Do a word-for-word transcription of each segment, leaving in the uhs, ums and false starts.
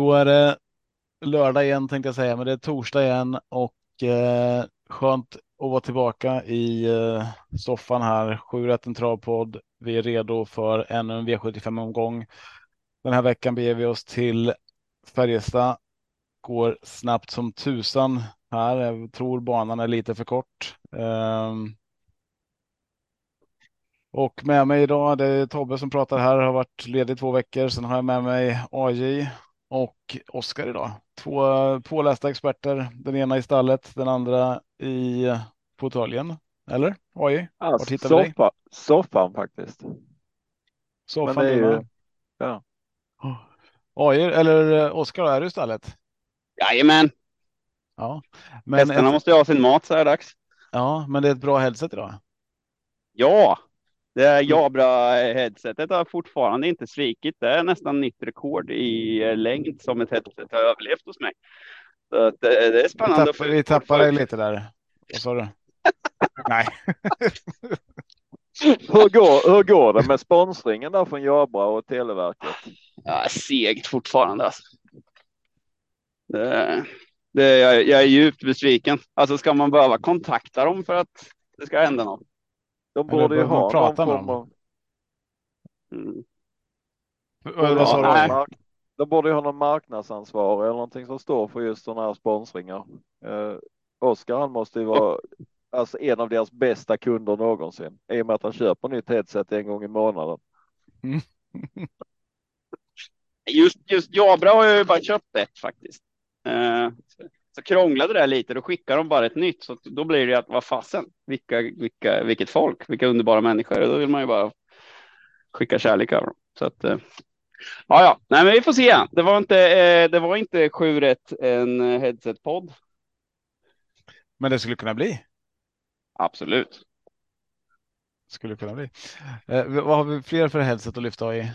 Då är det lördag igen tänkte jag säga, men det är torsdag igen och eh, skönt att vara tillbaka i eh, soffan här. sju rätten travpodd. Vi är redo för ännu en V sjuttiofem-omgång. Den här veckan beger vi oss till Färjestad. Går snabbt som tusan här. Jag tror banan är lite för kort. Eh, och med mig idag, det är Tobbe som pratar här. Har varit ledig två veckor. Sen har jag med mig A J och Oscar idag. Två pålästa experter. Den ena i stallet, den andra i fåtöljen. Eller? Oj, ah, vart hittar soffa, vi dig? Soffan faktiskt. Soffan är ju... Ja. A J, eller Oscar, är du i stallet? Jajamän. Ja. Men hästarna ett... måste ju ha sin mat så här dags. Ja, men det är ett bra headset idag. Ja, det är Jabra-headsetet har fortfarande inte svikit. Det är nästan nytt rekord i längd som ett headset har överlevt hos mig. Så det, det är spännande. Vi tappar, för... vi tappar dig lite där. Vad sa du? Nej. hur, går, hur går det med sponsringen där från Jabra och Televerket? Ja, segt fortfarande. Alltså. Det, det, jag, jag är djupt besviken. Alltså ska man behöva kontakta dem för att det ska hända något? De borde ju ha prata någon med dem. Mm. Ja, de, de borde ju ha någon marknadsansvar eller någonting som står för just sådana här sponsringar. Eh, Oscar, han måste ju vara alltså, en av deras bästa kunder någonsin. I och med att han köper nytt headset en gång i månaden. Mm. just, just Jabra har ju bara köpt ett faktiskt. Eh, Så krånglade det där lite, då skickar de bara ett nytt. Så då blir det att, vad fasen, vilka, vilka, vilket folk, vilka underbara människor. Då vill man ju bara skicka kärlek över dem. Så att, eh, ja, ja. Nej, men vi får se. Det var inte, eh, det var inte sju rätt en headset-podd. Men det skulle kunna bli. Absolut. Skulle kunna bli. Eh, vad har vi fler för headset att lyfta i?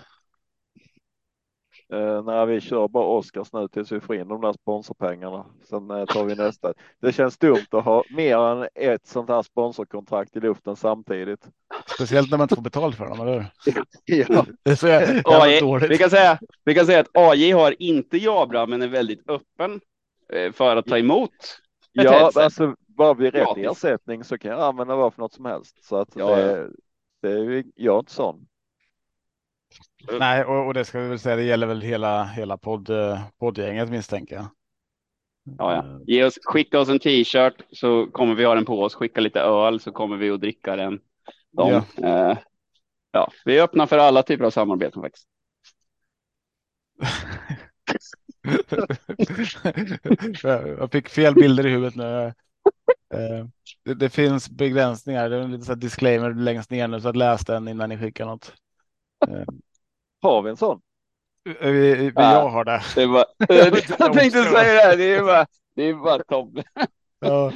Uh, när vi kör bara Oscars nu tills vi får in de där sponsorpengarna. Sen uh, tar vi nästa. Det känns dumt att ha mer än ett sånt här sponsorkontrakt i luften samtidigt. Speciellt när man inte får betalt för dem, eller? Ja. Det så jag, jag A J, vi, kan säga, vi kan säga att A J har inte Jabra men är väldigt öppen för att ta emot. Ja, alltså bara vid rätt ersättning så kan jag använda vad för något som helst. Så att ja, det, det är jag inte sån. Nej, och, och det ska vi väl säga, det gäller väl hela, hela podd, poddgänget misstänker jag. Ja, ja. Ge oss, skicka oss en t-shirt så kommer vi ha den på oss. Skicka lite öl så kommer vi att dricka den. De, ja. Eh, ja, vi är öppna för alla typer av samarbeten faktiskt. Jag fick fel bilder i huvudet nu. Eh, det, det finns begränsningar. Det är en liten så här disclaimer längst ner nu så att läs den innan ni skickar något. Har vi en sån? Vi, vi, ja. Jag har det. Det är bara, jag tänkte säga det här. Det är bara, det är bara Tobbe. Ja.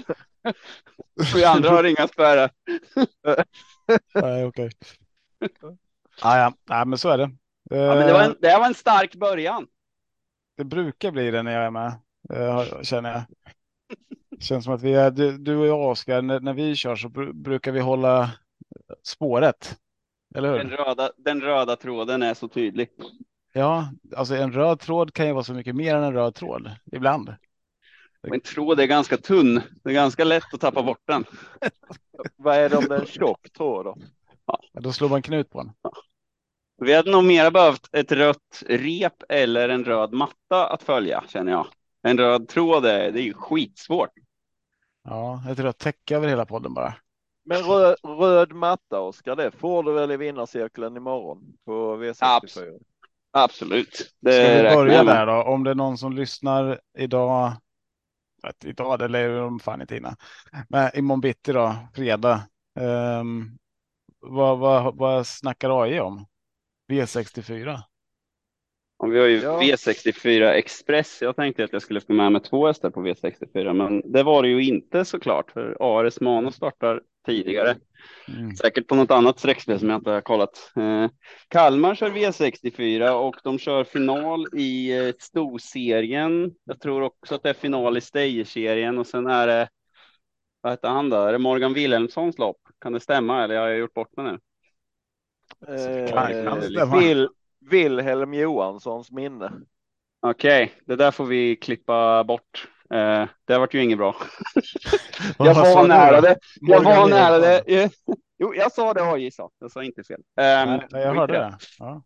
Vi andra har inga spärrar. Nej, okej. Ja, ja. Nej, men så är det. Ja, men det var en, det var en stark början. Det brukar bli det när jag är med. Jag känner jag. Det känns som att vi är, du, du och jag, Oscar, när, när vi kör så brukar vi hålla spåret. Den röda, den röda tråden är så tydlig. Ja, alltså en röd tråd kan ju vara så mycket mer än en röd tråd ibland. En tråd är ganska tunn. Det är ganska lätt att tappa bort den. Vad är det om den tjock tråd då? Ja. Ja, då slår man knut på den. Ja. Vi hade nog mera behövt ett rött rep eller en röd matta att följa, känner jag. En röd tråd är, det är ju skitsvårt. Ja, ett rött täcke över hela podden bara. Men röd, röd matta, Oskar, det får du väl i vinnarcirkeln imorgon på V sextiofyra. Absolut. Det ska vi börja där då? Om det är någon som lyssnar idag, vet, idag det lever de fan inte innan. Men imorgon bitti då, fredag. Um, vad, vad, vad snackar A I om? V sextiofyra? Om vi har ju ja. V sextiofyra Express. Jag tänkte att jag skulle få med mig två hästar på V sextiofyra. Men det var det ju inte såklart. För Ares Mano startar tidigare. Mm. Säkert på något annat sträckspel som jag inte har kollat. Eh, Kalmar kör V sextiofyra och de kör final i eh, Sto-serien. Jag tror också att det är final i Sto-serien. Och sen är det, vad heter han då? Är det Morgan Wilhelmssons lopp? Kan det stämma? Eller jag har gjort bort mig nu. Eh, kan det stämma? Vil- Wilhelm Johanssons minne. Okej, okay, det där får vi klippa bort. Uh, det har varit ju inget bra. jag var nära det. Jag var nära det. Jo, jag sa det A J sa. Jag sa inte fel. Um, nej, jag hörde det. Ja.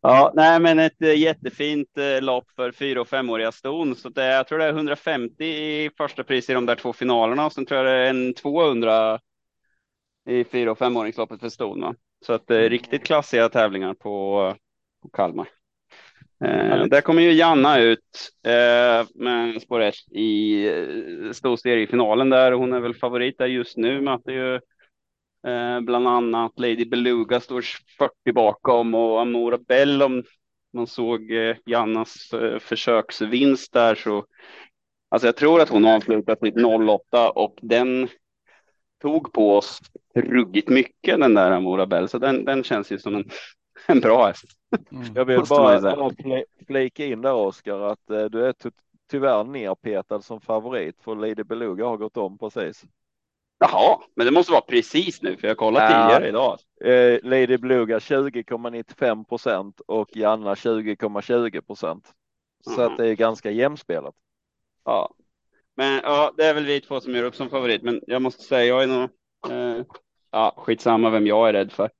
ja, nej men ett jättefint eh, lopp för fyra- och femåriga ston. Så det, jag tror det är hundrafemtio i första pris i de där två finalerna. Och sen tror jag det är en tvåhundra i fyra- och femåringsloppet för ston. Va? Så att eh, riktigt klassiga tävlingar på, på Kalmar. Eh, där kommer ju Janna ut eh, med spår ett i eh, Sto-seriefinalen där. Hon är väl favorit där just nu. Möter ju eh, bland annat Lady Beluga står fyrtio bakom och Amora Bell. Om man såg eh, Jannas eh, försöksvinst där så... Alltså jag tror att hon har avslutat lite noll åtta och den tog på oss ruggigt mycket den där Amora Bell. Så den, den känns ju som en... En bra häst. Mm. Jag vill bara flika in där, Oscar, att eh, du är ty- tyvärr nerpetad som favorit för Lady Beluga har gått om precis. Jaha, men det måste vara precis nu för jag kollat ja. tidigare idag. Eh, Lady Beluga tjugo komma nittiofem procent och Janna tjugo komma tjugo procent. Så mm. att det är ganska jämspelat. Ja, men ja, det är väl vi två som gör upp som favorit. Men jag måste säga, jag är nog... Eh, ja, skitsamma vem jag är rädd för.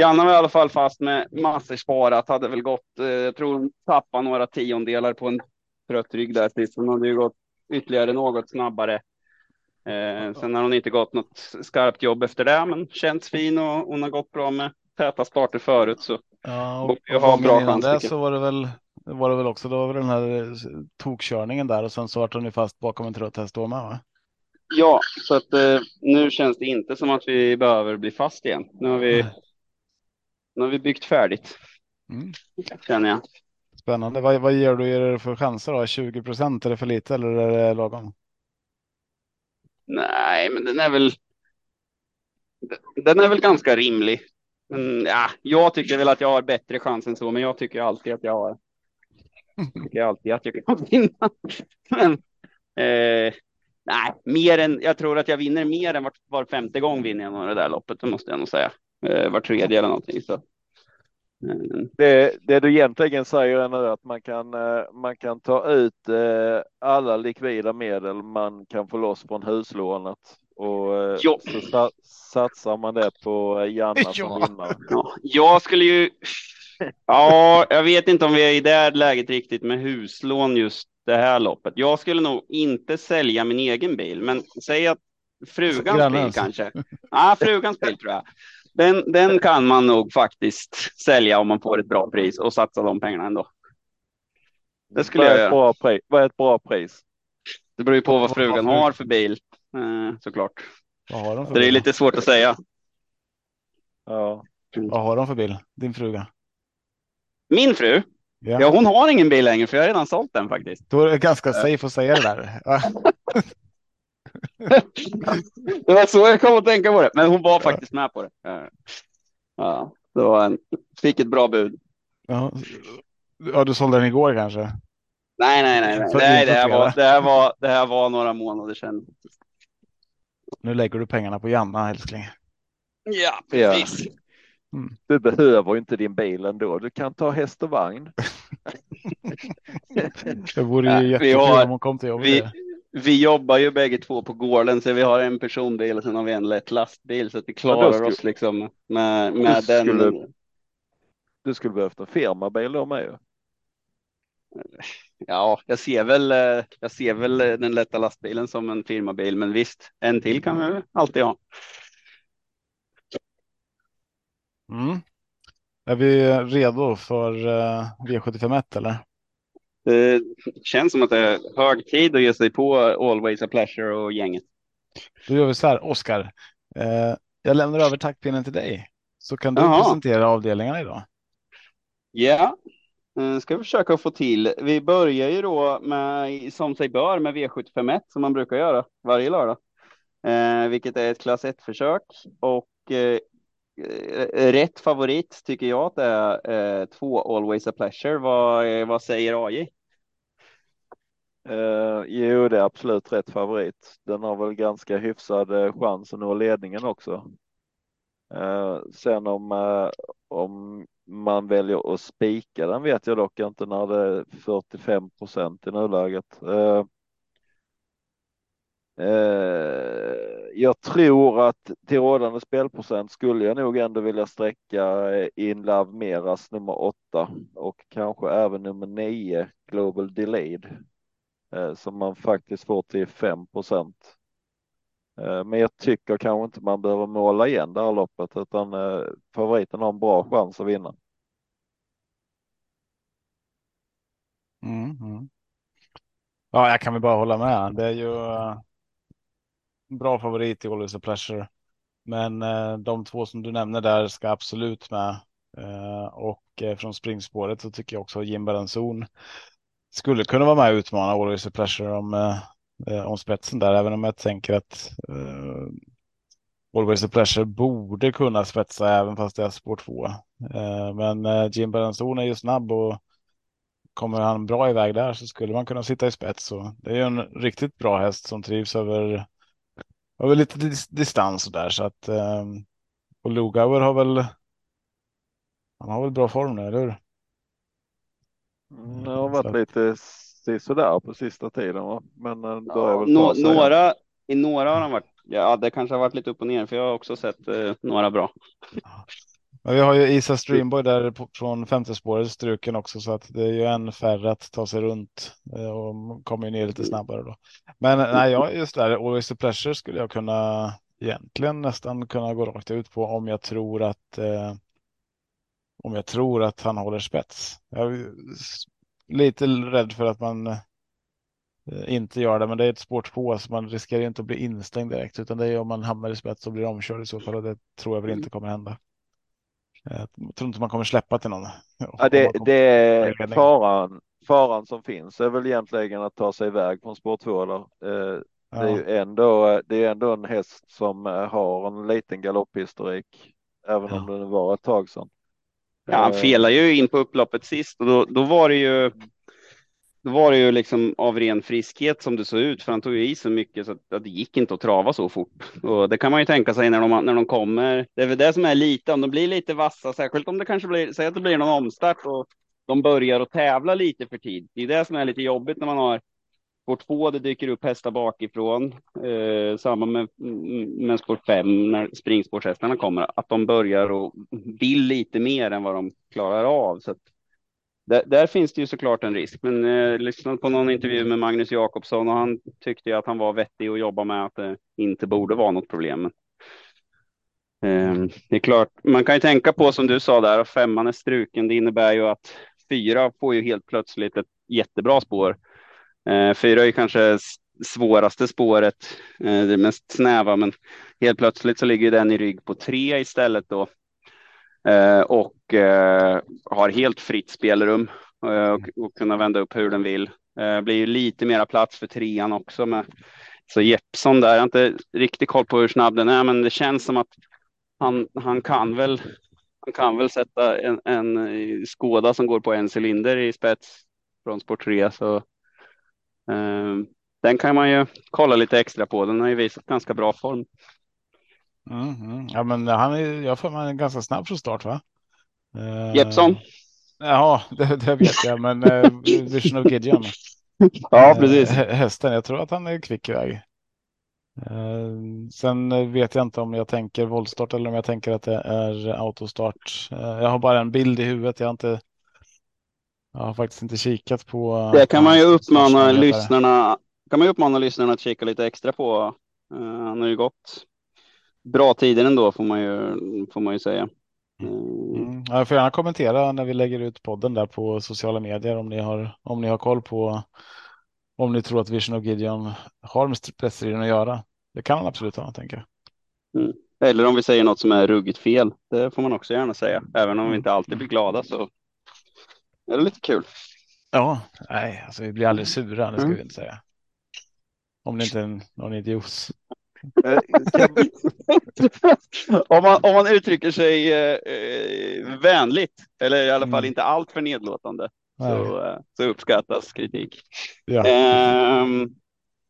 Janna var i alla fall fast med massor sparat. Hade väl gått, eh, jag tror hon tappade några tiondelar på en trött rygg där sist. Hon hade ju gått ytterligare något snabbare. Eh, sen har hon inte gått något skarpt jobb efter det. Men känns fin och hon har gått bra med täta starter förut. Så ja, och, jag har och bra innan det så var det väl, var det väl också då var den här tokkörningen där. Och sen så var hon ju fast bakom en trött häst då med, va? Ja, så att eh, nu känns det inte som att vi behöver bli fast igen. Nu har vi... Nu har vi byggt färdigt. Mm. Känner jag. Spännande. Vad, vad ger du er för chanser då? tjugo procent är det för lite eller är det lagom? Nej, men den är väl den är väl ganska rimlig. Men, ja, jag tycker väl att jag har bättre chans än så, men jag tycker alltid att jag har jag tycker alltid att jag kan vinna. Men, eh, nej, mer än jag tror att jag vinner mer än var, var femte gång vinner jag några det där loppet, det måste jag nog säga. Var tredje eller någonting så. Mm. Det, det du egentligen säger är nu att man kan, man kan ta ut alla likvida medel man kan få loss från huslånet och jo. så sa, satsar man det på Janna som vinnare. Ja. Jag skulle ju ja, jag vet inte om vi är i det här läget riktigt med huslån just det här loppet. Jag skulle nog inte sälja min egen bil, men säg att frugans Grannans. bil kanske. Ja, frugans bil tror jag. Den, den kan man nog faktiskt sälja om man får ett bra pris och satsa de pengarna ändå. Det skulle jag göra. Bra pri- vad är ett bra pris? Det beror ju på vad frugan har för bil, eh, såklart. Vad har de för bil? Det är lite svårt att säga. Ja. Vad har de för bil? Din fruga? Min fru? Ja, ja hon har ingen bil längre för jag har redan sålt den faktiskt. Då är det ganska safe att säga det där. Det var så jag kom att tänka på det. Men hon var faktiskt med på det. Ja, det var en, fick ett bra bud. Ja, ja du sålde den igår kanske? Nej, nej, nej. nej. nej det, här var, det, här var, det här var några månader sedan. Nu lägger du pengarna på Janna, älskling. Ja, precis. Ja. Mm. Du behöver ju inte din bil ändå. Du kan ta häst och vagn. Det vore ju jättekul om hon kom till jobbet. Vi... Vi jobbar ju bägge två på gården så vi har en personbil och sen har vi en lätt lastbil så att vi klarar skulle, oss liksom med, med du den. Skulle, du skulle behövt en firmabil då med ju. Ja, jag ser, väl, jag ser väl den lätta lastbilen som en firmabil men visst, en till kan vi alltid ha. Mm. Är vi redo för V sjuttioett eller? Det känns som att det är hög tid att ge sig på Always a Pleasure och gänget. Då gör vi så här, Oscar. Eh, jag lämnar över taktpinnen till dig. Så kan du Aha. presentera avdelningarna idag. Ja, eh, ska vi försöka få till. Vi börjar ju då med, som sig bör med V sjuttioett som man brukar göra varje lördag. Eh, vilket är ett klass ett-försök. Och eh, rätt favorit tycker jag att det är eh, två Always a Pleasure. Vad, vad säger A J? Uh, jo, det är absolut rätt favorit. Den har väl ganska hyfsad chans att nå ledningen också. Eh, sen om, eh, om man väljer att spika den vet jag dock inte när det är fyrtiofem procent i nuläget. Eh, eh, jag tror att till rådande spelprocent skulle jag nog ändå vilja sträcka In Love Meras nummer åtta och kanske även nummer nio Global Delayed, eh, som man faktiskt får till fem procent. Men jag tycker kanske inte man behöver måla igen det här loppet, utan favoriten har en bra chans att vinna. Mm, mm. Ja, jag kan väl bara hålla med. Det är ju uh, en bra favorit i Always a Pleasure. Men uh, de två som du nämner där ska absolut med. Uh, och uh, från springspåret så tycker jag också Jim Berenson skulle kunna vara med och utmana Always a Pleasure om... Uh, om spetsen där, även om jag tänker att uh, Always a Pleasure borde kunna spetsa även fast det är spår två. Uh, men uh, Jim Berenson är ju snabb och kommer han bra iväg där så skulle man kunna sitta i spets. Så det är ju en riktigt bra häst som trivs över, över lite dis- distans och där. Så att, uh, och Lugauer har väl han har väl bra form nu, eller hur? Det har varit lite... så där på sista tiden, va? Men då är väl ja, no- några i några har de varit, ja det kanske har varit lite upp och ner, för jag har också sett eh, några bra. Men vi har ju Isa Streamboy där på, från femte spåret struken också, så att det är ju en färre att ta sig runt eh, och kommer ju ner lite snabbare då. Men nej, jag just där Always a Pleasure skulle jag kunna egentligen nästan kunna gå rakt ut på om jag tror att eh, om jag tror att han håller spets. Jag lite rädd för att man inte gör det, men det är ett sport på så man riskerar inte att bli instängd direkt, utan det är om man hamnar i spets så blir omkörd i så fall, och det tror jag väl inte kommer hända. Jag tror inte man kommer släppa till någon. Ja, det, det är faran, faran som finns är väl egentligen att ta sig iväg från sport två. Eller? Det är ja. ju ändå, det är ändå en häst som har en liten galopphistorik, även ja. om det var ett tag sedan. Ja, han felade ju in på upploppet sist och då, då var det ju då var det ju liksom av ren friskhet som det såg ut, för han tog ju i så mycket så att, att det gick inte att trava så fort. Och det kan man ju tänka sig när de, när de kommer. Det är väl det som är lite, om de blir lite vassa, särskilt om det kanske blir, säg att det blir någon omstart och de börjar att tävla lite för tid. Det är det som är lite jobbigt när man har spår två, det dyker upp hästar bakifrån. Eh, samma med, med spår fem när springspårshästarna kommer. Att de börjar och vill lite mer än vad de klarar av. Så att, där, där finns det ju såklart en risk. Men eh, lyssnade på någon intervju med Magnus Jakobsson och han tyckte ju att han var vettig att jobba med, att det inte borde vara något problem. Eh, det är klart, man kan ju tänka på som du sa där, femman är struken. Det innebär ju att fyra får ju helt plötsligt ett jättebra spår. Fyra är kanske svåraste spåret, det mest snäva, men helt plötsligt så ligger den i rygg på tre istället då och har helt fritt spelrum och kunna vända upp hur den vill. Det blir ju lite mera plats för trean också med. Så Jeppsson där, jag har inte riktigt koll på hur snabb den är, men det känns som att han, han kan väl han kan väl sätta en, en skåda som går på en cylinder i spets från spår tre, så den kan man ju kolla lite extra på. Den har ju visat ganska bra form. Mm-hmm. Ja, men han är, jag får man ganska snabb från start, va? Jeppsson? Ja, det, det vet jag. Men Vision of Gideon. Ja, precis. Hästen, jag tror att han är kvick iväg. Sen vet jag inte om jag tänker våldstart eller om jag tänker att det är autostart. Jag har bara en bild i huvudet. Jag har inte... Jag har faktiskt inte kikat på... Det kan man ju uppmana lyssnarna, kan man ju uppmana lyssnarna att kika lite extra på. Uh, han har ju gått bra tider ändå, får man ju, får man ju säga. Mm. Jag får gärna kommentera när vi lägger ut podden där på sociala medier om ni har, om ni har koll på, om ni tror att Vision of Gideon har med pressriden att göra. Det kan han absolut ha, tänker jag. Mm. Eller om vi säger något som är ruggigt fel. Det får man också gärna säga. Även om vi inte alltid blir glada så... Det är lite kul. Ja, nej, alltså vi blir aldrig sura, det ska mm. vi inte säga. Om det inte är en, någon idiot. om, man, om man uttrycker sig eh, vänligt, eller i alla fall mm. inte allt för nedlåtande, så, eh, så uppskattas kritik. Ja. Eh,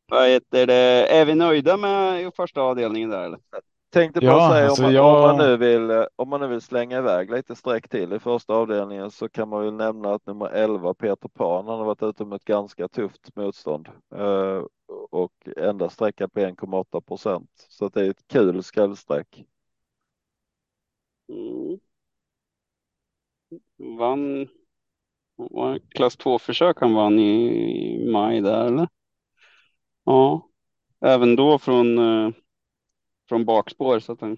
vad heter det? Är vi nöjda med första avdelningen där? Eller? tänkte bara ja, säga, alltså om, man, jag... om, man nu vill, om man nu vill slänga iväg lite sträck till i första avdelningen så kan man ju nämna att nummer elva Peter Pan, han har varit ute med ett ganska tufft motstånd eh, och enda sträcka på en komma åtta procent, så det är ett kul skallsträck. Mm. Vann klass två-försök han vann i, i maj där, eller? Ja, även då från eh... från bakspår, så att den...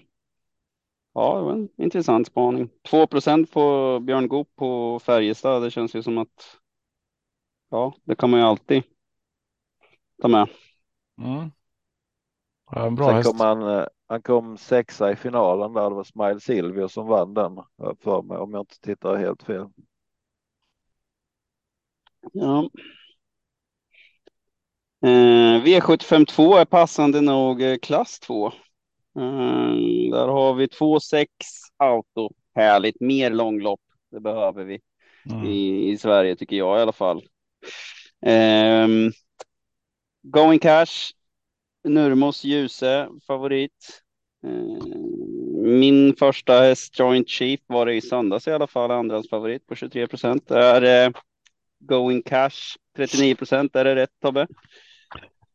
ja, det var en intressant spaning. två procent på Björn Goop på Färjestad, det känns ju som att ja, det kan man ju alltid ta med. Mm. Ja, bra. Sen häst. Kom han, han kom sexa i finalen där, det var Smile Silvio som vann den för mig, om jag inte tittar helt fel. Ja. Eh, V sju femtiotvå är passande nog eh, klass två. Eh, där har vi två sex auto. Härligt, mer långlopp. Det behöver vi mm. i, i Sverige, tycker jag i alla fall. Eh, Going Cash, Nurmos Ljuse, favorit. Eh, min första häst, Joint Chief, var det i söndags i alla fall. Andrans favorit på tjugotre procent. Är eh, Going Cash trettionio procent, är det rätt, Tobbe?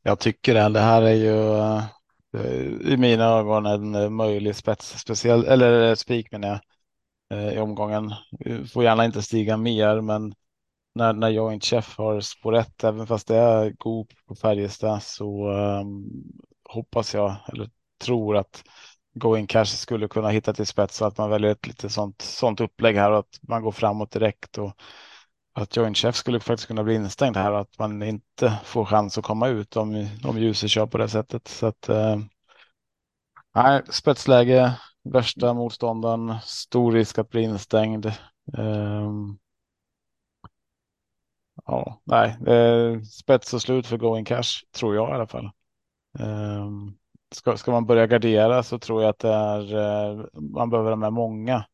Jag tycker det. Det här är ju i mina ögon en möjlig spets, speciell, eller spik menar jag, i omgången. Får gärna inte stiga mer, men när, när jag inte chef har spåret, även fast det är Goop på Färjestad, så um, hoppas jag, eller tror att Going Cash skulle kunna hitta till spets, så att man väljer ett lite sånt, sånt upplägg här och att man går framåt direkt, och att Joint Chief skulle faktiskt kunna bli instängd här, att man inte får chans att komma ut om, om ljuset kör på det sättet. Så att, eh, nej, spetsläge, värsta motståndaren, stor risk att bli instängd. Eh, ja, nej, eh, spets och slut för Going Cash, tror jag i alla fall. Eh, ska, ska man börja gardera så tror jag att det är, eh, man behöver de här många,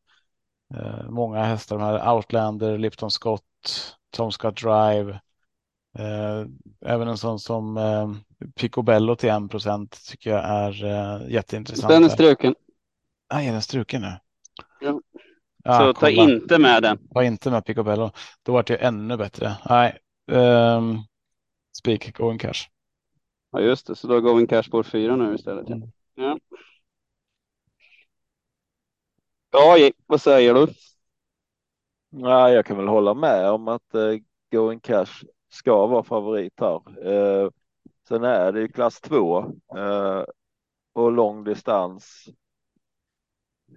eh, många hästar, de här Outlander, Lipton Scott, Tom Scott Drive, eh, även en sån som eh, Picobello till en procent tycker jag är eh, jätteintressant. Den är struken. Nej, den är struken nu. Ja. Ah, så ta kolla. Inte med den. Ta inte med Picobello. Då var det ju ännu bättre. Nej. Um, speak Going Cash. Ja, just det. Så då Going Cash på fyra nu istället. Mm. Ja. Ja, vad säger du? Nej, jag kan väl hålla med om att eh, Going Cash ska vara favorit här. Eh, sen är det ju klass två eh, och lång distans.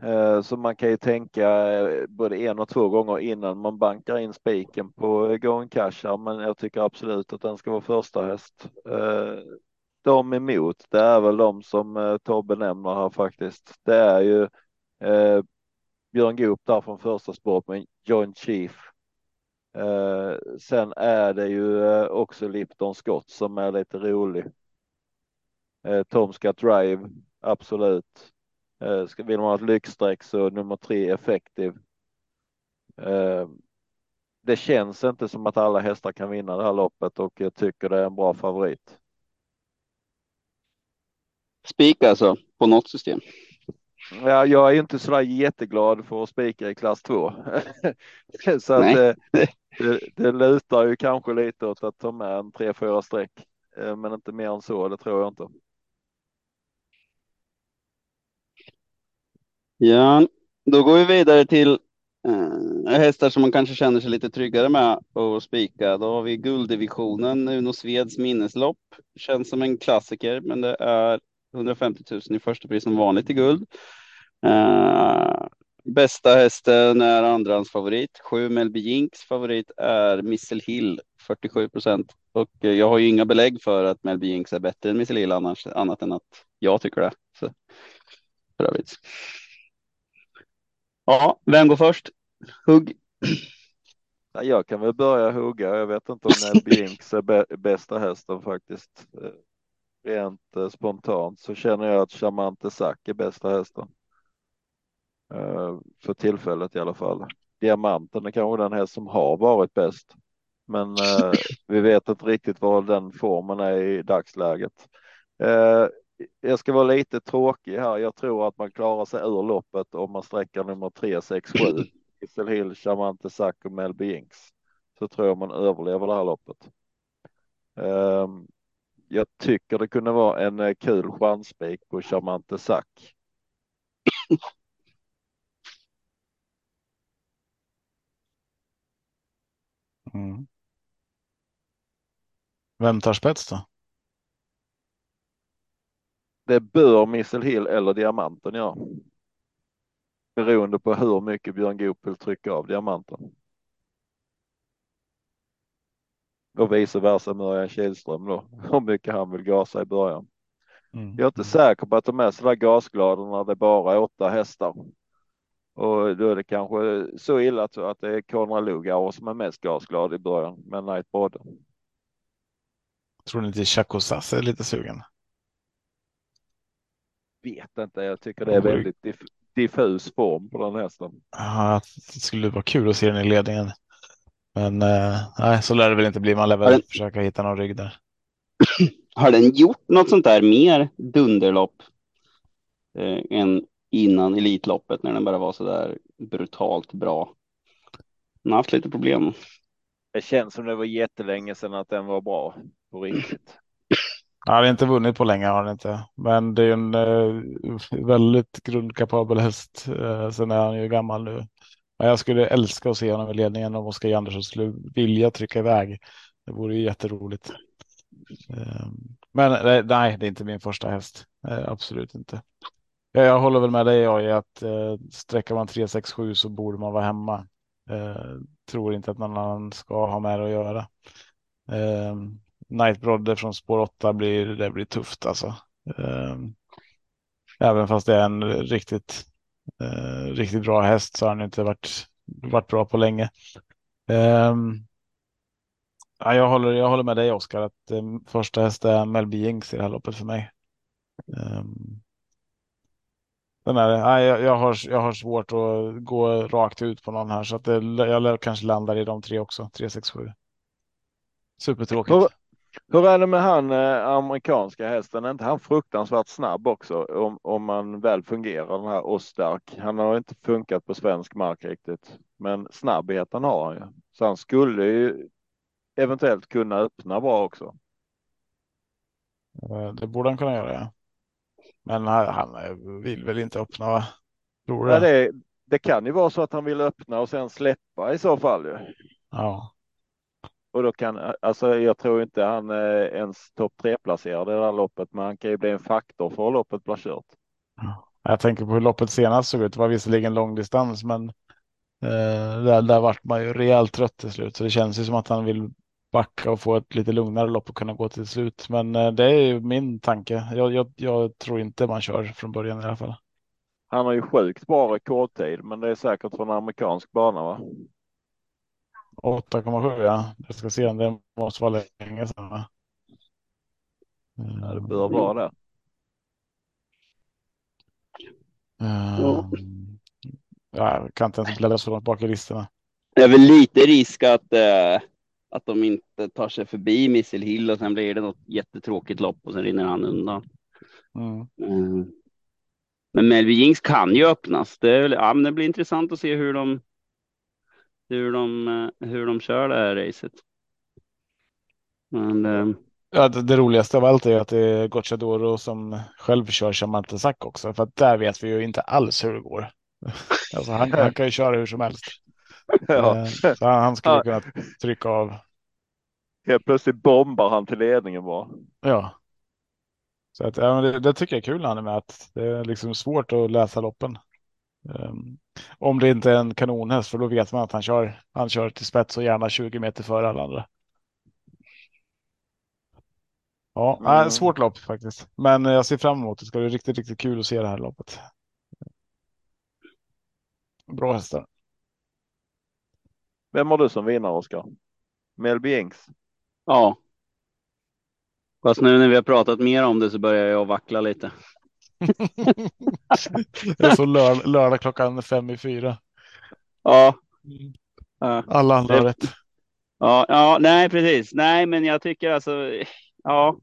Eh, så man kan ju tänka både en och två gånger innan man bankar in spiken på Going Cash här, men jag tycker absolut att den ska vara första häst. Eh, de emot, det är väl de som eh, Tobbe nämner här faktiskt. Det är ju eh, Björn Goop där från första spåret med Joint Chief. Eh, sen är det ju eh, också Lipton Scott som är lite rolig. Eh, Tom Scott Drive, absolut. Eh, ska, vill man ha ett lyxsträck så nummer tre Effektiv. Eh, det känns inte som att alla hästar kan vinna det här loppet, och jag tycker det är en bra favorit. Spik alltså på något system? Ja, jag är inte så jätteglad för att spika i klass två. Så att det, det, det lutar ju kanske lite åt att ta med en tre fyra streck. Men inte mer än så, det tror jag inte. Ja, då går vi vidare till äh, hästar som man kanske känner sig lite tryggare med att spika. Då har vi gulddivisionen, Uno Sveds minneslopp. Känns som en klassiker, men det är hundrafemtio tusen i första pris som vanligt i guld. Uh, bästa hästen är andrans favorit. Sju Melby Jinx, favorit är Missile Hill, fyrtiosju procent. Och jag har ju inga belägg för att Melby Jinx är bättre än Missile Hill annars, annat än att jag tycker det. Så. Ja, vem går först? Hugg. Jag kan väl börja hugga. Jag vet inte om Melby Jinx är bä- bästa hästen faktiskt. Rent eh, spontant så känner jag att Charmant Zack är bästa hästen. Eh, för tillfället i alla fall. Diamanten är kanske den häst som har varit bäst. Men eh, vi vet inte riktigt vad den formen är i dagsläget. Eh, jag ska vara lite tråkig här. Jag tror att man klarar sig ur loppet om man sträcker nummer tre sex sju. Missile Hill, Charmant Zack och Melby Jinx. Så tror jag man överlever det här loppet. Um, jag tycker det kunde vara en kul chansspik på Charmant Zack. Mm. Vem tar spets då? Det bör Missile Hill eller Diamanten, ja. Beroende på hur mycket Björn Goop vill trycka av Diamanten. Och vice versa Mörjan Kihlström då. Hur mycket han vill gasa i början. Mm. Jag är inte säker på att de är sådär gasglada när det bara är åtta hästar. Och då är det kanske så illa att det är Konrad Lugauer som är mest gasglad i början. Men nej, både. Tror ni inte Chakosas är lite sugen? Vet inte, jag tycker det är väldigt diff- diffus form på den hästen. Ja, det skulle vara kul att se den i ledningen. Men eh, nej, så lär det väl inte bli. Man lär väl den... försöka hitta någon rygg där. Har den gjort något sånt där mer dunderlopp eh, än innan elitloppet när den bara var så där brutalt bra? Den har haft lite problem. Det känns som det var jättelänge sedan att den var bra på riktigt. Ja, det är inte vunnit på länge har den inte. Men det är en eh, väldigt grundkapabel häst. Eh, sen är han ju gammal nu. Men jag skulle älska att se honom i ledningen om Oskar Andersson skulle vilja trycka iväg. Det vore ju jätteroligt. Eh, men nej, det är inte min första häst. Eh, absolut inte. Jag, jag håller väl med dig jag, i att eh, sträcker man tre sex sju så borde man vara hemma. Eh, tror inte att någon annan ska ha med det att göra. Eh, Nightbrodder från spår åtta blir, det blir tufft alltså. Eh, även fast det är en riktigt eh, riktigt bra häst så har han inte varit, varit bra på länge. Eh, ja, jag, håller, jag håller med dig Oskar att eh, första häst är Melby Jinx i det här loppet för mig. Eh, Den här, jag, jag, har, jag har svårt att gå rakt ut på någon här så att det, jag kanske landar i de tre också, tre sex sju. Supertråkigt. Hur, hur är det med han eh, amerikanska hästen? Är inte han fruktansvärt snabb också om, om man väl fungerar den här Ostark? Han har inte funkat på svensk mark riktigt, men snabbheten har han ju. Så han skulle ju eventuellt kunna öppna bra också. Det borde han kunna göra, ja. Men han vill väl inte öppna va? Tror Nej, det, det kan ju vara så att han vill öppna och sen släppa i så fall ju. Ja. Och då kan, alltså jag tror inte han är ens topp tre placerad i det här loppet. Men han kan ju bli en faktor för att loppet blir kört. Ja. Jag tänker på hur loppet senast såg ut. Det var visserligen lång distans men eh, där, där vart man ju rejält trött till slut. Så det känns ju som att han vill backa och få ett lite lugnare lopp och kunna gå till slut. Men det är ju min tanke. Jag, jag, jag tror inte man kör från början i alla fall. Han har ju sjukt bra rekordtid. Men det är säkert från amerikansk bana va? åtta komma sju ja. Jag ska se om det måste vara länge sedan va? Ja, det bör vara det. Uh, jag kan inte ens bläddra så långt bak i listorna. Det är väl lite risk att... Uh... Att de inte tar sig förbi Missile Hill och sen blir det något jättetråkigt lopp och sen rinner han undan. Mm. Mm. Men Melby Jinx kan ju öppnas. Det, är, ja, men det blir intressant att se hur de hur de, hur de kör det här racet. Men, eh. ja, det, det roligaste av allt är att det är Gocciadoro som själv kör Charmant Zack också. För att där vet vi ju inte alls hur det går. Alltså, han, han kan ju köra hur som helst. Ja. Så han skulle kunna trycka av. Helt plötsligt bombar han till ledningen bara. Ja. Så att, ja, det, det tycker jag är kul han är med att det är liksom svårt att läsa loppen. Um, om det inte är en kanonhäst för då vet man att han kör, han kör till spets och gärna tjugo meter före alla andra. Ja, mm. äh, svårt lopp faktiskt. Men jag ser fram emot det. Det ska bli riktigt, riktigt kul att se det här loppet. Bra hästar. Vem har du som vinnare, Oskar? Melby Jinx? Ja. Fast nu när vi har pratat mer om det så börjar jag vackla lite. Det är så lör- lördag klockan fem i fyra. Ja. ja. Alla andra har rätt. Ja, ja, nej precis. Nej, men jag tycker alltså, ja.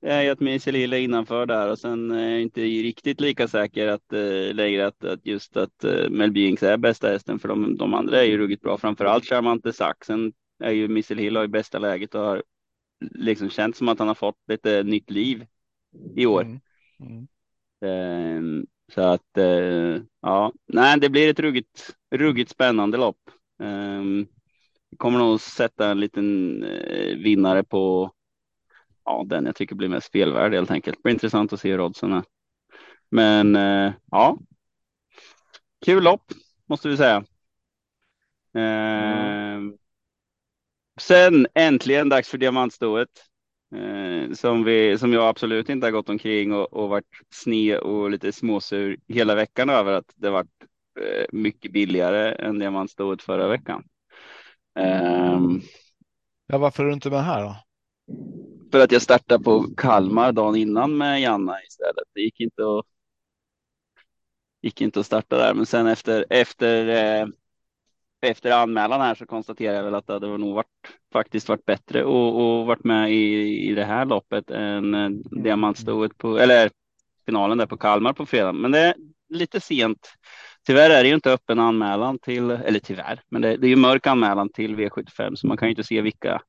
Jag har gett Missile Hill innanför där och sen är jag inte riktigt lika säker att eh, lägger att, att just att eh, Melby Jinx är bästa hästen, för de, de andra är ju ruggigt bra, framförallt Charmant Zack. Sen är ju Missile Hill har ju bästa läget och har liksom känt som att han har fått lite nytt liv i år. Mm. Mm. Eh, så att eh, ja, nej, det blir ett ruggigt, ruggigt spännande lopp. Eh, kommer nog sätta en liten eh, vinnare på ja, den jag tycker blir mest spelvärd helt enkelt. Det blir intressant att se hur oddsen är. Men eh, ja, kul lopp måste vi säga. Eh, mm. Sen äntligen dags för diamantstoet. Eh, som, vi, som jag absolut inte har gått omkring och, och varit sne och lite småsur hela veckan över att det varit eh, mycket billigare än diamantstoet förra veckan. Eh, ja, varför är du inte med här då? För att jag startade på Kalmar dagen innan med Janna istället. Det gick inte att, gick inte att starta där. Men sen efter, efter, eh, efter anmälan här så konstaterade jag väl att det hade nog varit, faktiskt varit bättre och, och varit med i, i det här loppet än mm. diamantstoet på, eller finalen där på Kalmar på fredag. Men det är lite sent. Tyvärr är det ju inte öppen anmälan till, eller tyvärr, men det, det är ju mörk anmälan till V sjuttiofem så man kan ju inte se vilka,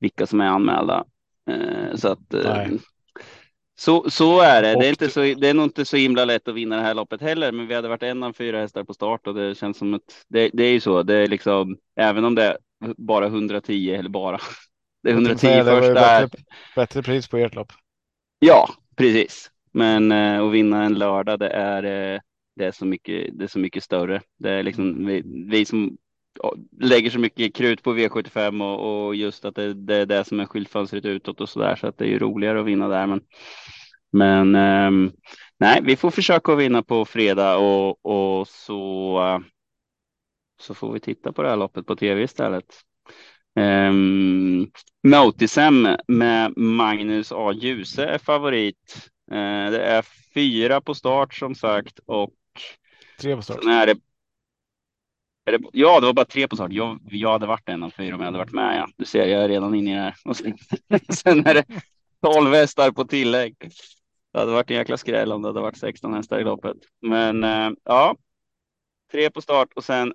vilka som är anmälda. Så att så, så är det. Det är, inte så, det är nog inte så himla lätt att vinna det här loppet heller. Men vi hade varit en av fyra hästar på start och det känns som att det, det är ju så. Det är liksom, även om det är bara ett hundra tio eller bara det är ett hundra tio säga, det första bättre, är... bättre pris på ert lopp. Ja, precis. Men eh, att vinna en lördag, det är, eh, det är så mycket, det är så mycket större. Det är liksom vi, vi som lägger så mycket krut på V sjuttiofem och, och just att det, det är det som är skyltfönstret utåt och sådär, så att det är ju roligare att vinna där, men, men ähm, nej, vi får försöka att vinna på fredag och, och så äh, så får vi titta på det här loppet på tv istället. ähm, Noticem med Magnus A. Ljuse är favorit. äh, det är fyra på start som sagt och tre på start. Ja, det var bara tre på start. Jag, jag hade varit en av fyra om jag hade varit med. Ja. Du ser, jag är redan inne i det här. Och sen, sen är det tolv hästar på tillägg. Det hade varit en jäkla skräll om det hade varit sexton hästar i loppet. Men eh, ja, tre på start och sen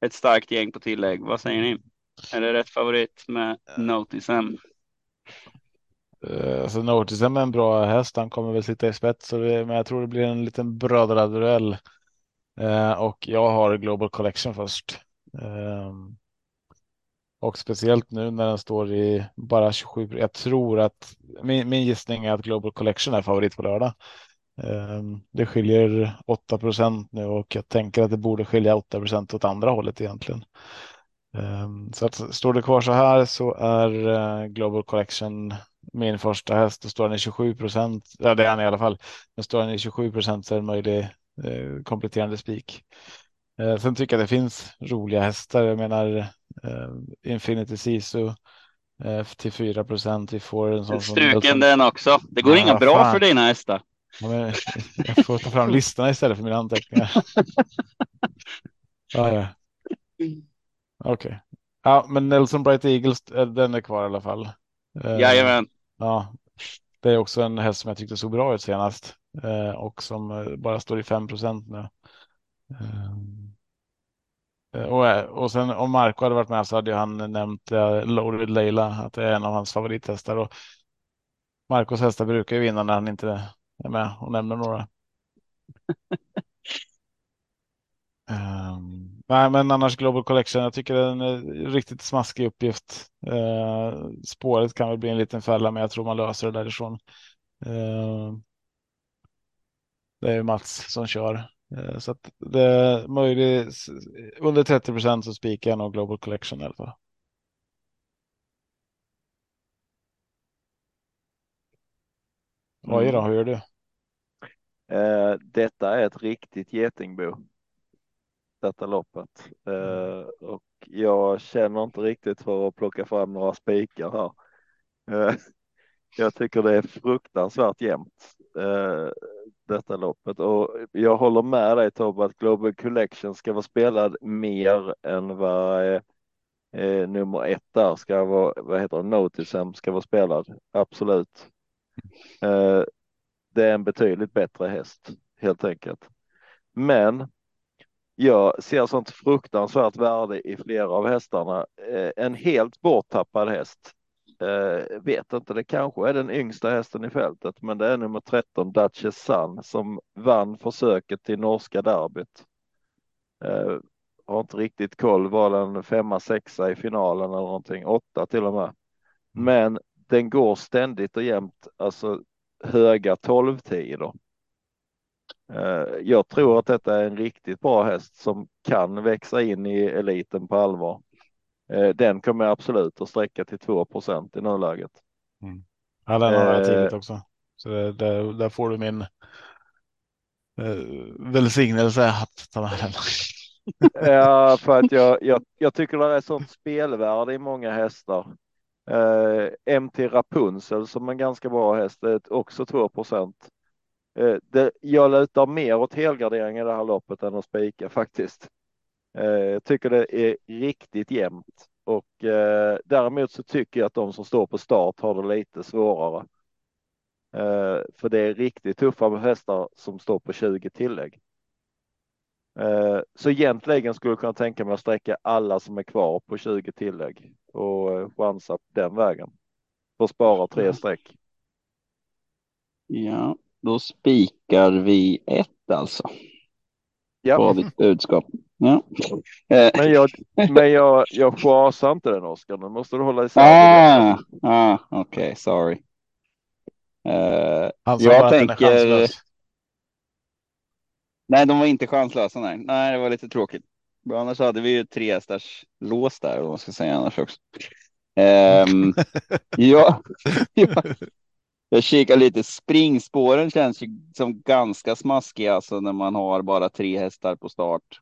ett starkt gäng på tillägg. Vad säger ni? Är det rätt favorit med Noticem? Uh, alltså Noticem är en bra häst. Han kommer väl sitta i spets. Men jag tror det blir en liten brödraduell. Eh, och jag har Global Collection först. Eh, och speciellt nu när den står i bara tjugosju. Jag tror att min, min gissning är att Global Collection är favorit på lördag. Eh, det skiljer åtta procent nu och jag tänker att det borde skilja åtta procent åt andra hållet egentligen. Eh, så att, står det kvar så här så är eh, Global Collection min första häst. Då står den i tjugosju procent. Ja, det är han i alla fall. Men står den i tjugosju procent så är det möjligt kompletterande spik. Eh, sen tycker jag det finns roliga hästar. Jag menar eh, Infinity Sisu eh, till fyra procent. Vi får en sån struken som... den också. Det går ja, inga bra fan för dina hästar. Ja, men, jag får ta fram listorna istället för mina anteckningar. ah, ja. Okej. Okay. Ja, men Nelson Bright Eagles, den är kvar i alla fall. Eh, Jajamän. Ja. Det är också en häst som jag tyckte såg bra ut senast. Och som bara står i fem procent nu. Och, och sen om Marco hade varit med så hade han nämnt Loaded Leila, att det är en av hans favorithästar. Och Marcos hästar brukar ju vinna när han inte är med och nämner några. um, nej, men annars Global Collection. Jag tycker det är en riktigt smaskig uppgift. Uh, spåret kan väl bli en liten fälla, men jag tror man löser det därifrån. Uh, Det är Mats som kör. Så att det är möjligt. Under trettio procent så spikar jag nog Global Collection i alla fall. Oj då, hur gör du? Uh, detta är ett riktigt getingbo. Detta loppet. Uh, och jag känner inte riktigt för att plocka fram några spikar här. Uh, jag tycker det är fruktansvärt jämnt. Uh, detta loppet, och jag håller med dig Tobbe att Global Collection ska vara spelad mer än vad eh, nummer ett där ska vara, vad heter det, Noticem ska vara spelad, absolut. Eh, det är en betydligt bättre häst helt enkelt. Men jag ser sånt fruktansvärt värde i flera av hästarna. Eh, en helt borttappad häst. Eh, vet inte, det kanske är den yngsta hästen i fältet, men det är nummer tretton Duchess Sun som vann försöket till norska derbyt. Eh, har inte riktigt koll, var den femma, sexa i finalen eller någonting, åtta till och med. Men den går ständigt och jämt, alltså höga tolv-tider. Eh, jag tror att detta är en riktigt bra häst som kan växa in i eliten på allvar. Den kommer absolut att sträcka till två procent i nuläget. Mm. Ja, den har jag tidigt också. Så det, där, där får du min eh, välsignelse att ta med den. Ja, för att jag, jag, jag tycker det är sånt spelvärde i många hästar. Eh, M T Rapunzel som en ganska bra häst är också två procent. Eh, det, jag lutar mer åt helgardering i det här loppet än att spika faktiskt. Jag tycker det är riktigt jämnt och eh, däremot så tycker jag att de som står på start har det lite svårare. Eh, för det är riktigt tuffa hästar som står på tjugo tillägg. Eh, så egentligen skulle jag kunna tänka mig att sträcka alla som är kvar på tjugo tillägg och eh, chansa den vägen. För att spara tre streck. Ja, då spikar vi ett alltså. Ja. På ditt budskap. Ja. Men jag, men jag, jag chasar inte den, Oscar. Nu måste du hålla isär. Ah, ah, okej, okay, sorry. Uh, alltså, jag tänker... Nej, de var inte chanslösa. Nej. nej, det var lite tråkigt. Annars hade vi ju tre hästars lås där, om man ska säga annars också. Um, ja, ja. Jag kikar lite. Springspåren känns ju som ganska smaskiga alltså, när man har bara tre hästar på start.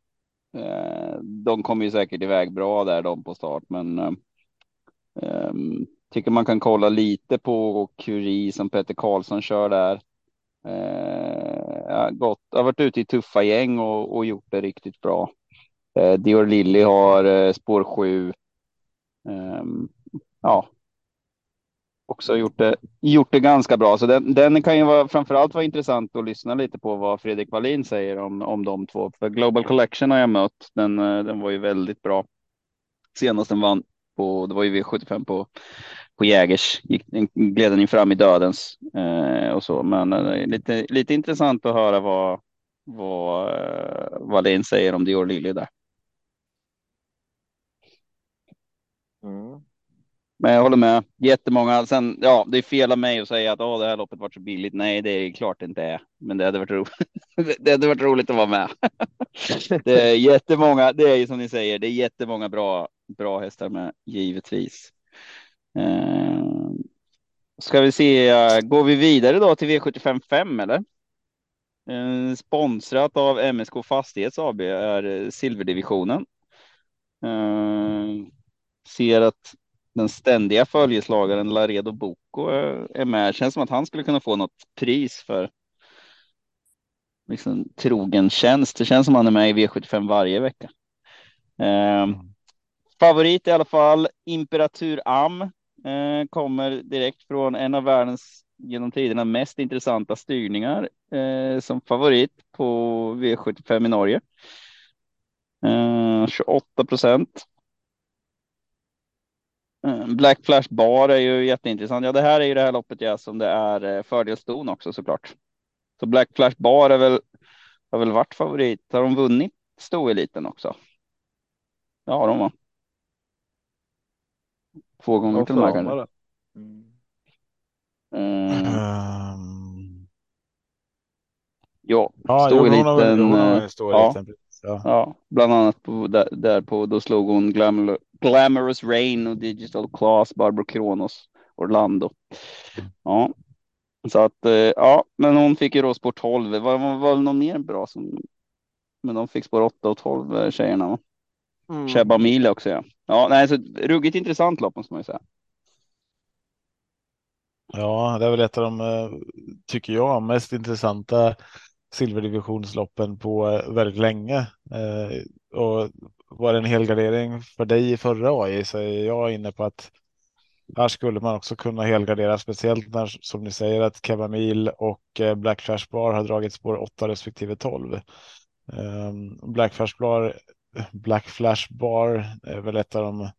De kommer ju säkert iväg bra där de på start, men um, tycker man kan kolla lite på Curie som Peter Karlsson kör där. Uh, gott. Har varit ute i tuffa gäng och, och gjort det riktigt bra. Uh, Dior Lilly har uh, spår sju. Um, ja. Också gjort det, gjort det ganska bra. Så den, den kan ju vara, framförallt vara intressant att lyssna lite på vad Fredrik Wallin säger om, om de två. För Global Collection har jag mött. Den, den var ju väldigt bra. Senast den vann på, det var ju V sjuttiofem på, på Jägers. Gick, gled den ju fram i dödens. Eh, och så. Men eh, lite, lite intressant att höra vad, vad eh, Wallin säger om Dior Lilly där. Mm. Men jag håller med. Jättemånga. Sen, ja, det är fel av mig att säga att oh, det här loppet var så billigt. Nej, det är klart det inte är. Men det hade varit, ro... det hade varit roligt att vara med. Det är jättemånga. Det är ju som ni säger. Det är jättemånga bra, bra hästar med, givetvis. Eh... Ska vi se. Går vi vidare då till V sjuttiofem fem eller? Eh, sponsrat av M S K Fastighets A B är silverdivisionen. Eh... Ser att den ständiga följeslagaren Laredo Boko är med. Känns som att han skulle kunna få något pris för liksom trogen tjänst. Det känns som att han är med i V sjuttiofem varje vecka. Eh, favorit i alla fall. Imperatur Am eh, kommer direkt från en av världens genom tiderna mest intressanta styrningar. Eh, som favorit på V sjuttiofem i Norge. Eh, tjugoåtta procent. Black Flash Bar är ju jätteintressant. Ja, det här är ju det här loppet ja, som det är fördelston också såklart. Så Black Flash Bar är väl, har väl varit favorit. Har de vunnit Sto-eliten också? Ja, de var. Två gånger till de kanske. Mm. Um... Ja, Sto-eliten. Ja, Sto-eliten. Ja. Ja. ja, bland annat på, där, där på då slog hon Glamor- Glamorous Rain och Digital Class, Barbro Kronos, Orlando. Ja, så att ja, men hon fick ju då spår tolv. Var, var, var det någon mer bra som, men de fick spår åtta och tolv tjejerna va? Mm. Cheba Mila också ja. Ja, nej så ruggigt intressant lopp måste man ju säga. Ja, det är väl ett av de, tycker jag, mest intressanta silverdivisionsloppen på väldigt länge. Eh, och var det en helgardering för dig förra A I så är jag inne på att Här skulle man också kunna helgardera, speciellt när, som ni säger, att Kevamil och Black Flash Bar har dragit spår åtta respektive tolv. Black Flash Bar, Black Flash Bar är väl ett av de,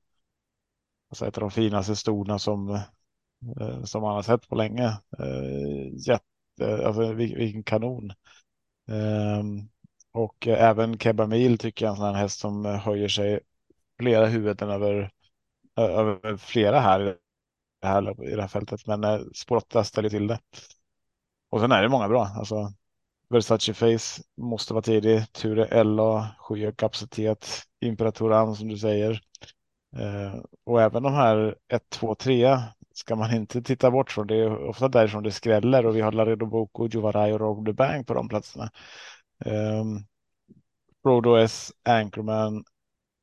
alltså ett av de finaste storna som, som man har sett på länge. Jätte, alltså, vilken kanon. Och även Kevamil tycker jag är en sån här häst som höjer sig flera huvuden över över flera här, här i det här fältet, men spåret ställer till det. Och sen är det många bra, alltså Versace Face måste vara tidig, Ture Ella, sju kapacitet, Imperatoran som du säger, eh, och även de här ett, två, tre ska man inte titta bort från, det är ofta därifrån det skräller, och vi har Laredo Boko, Jovarai och Rob the Bank på de platserna. eh, Brodo S, Anchorman,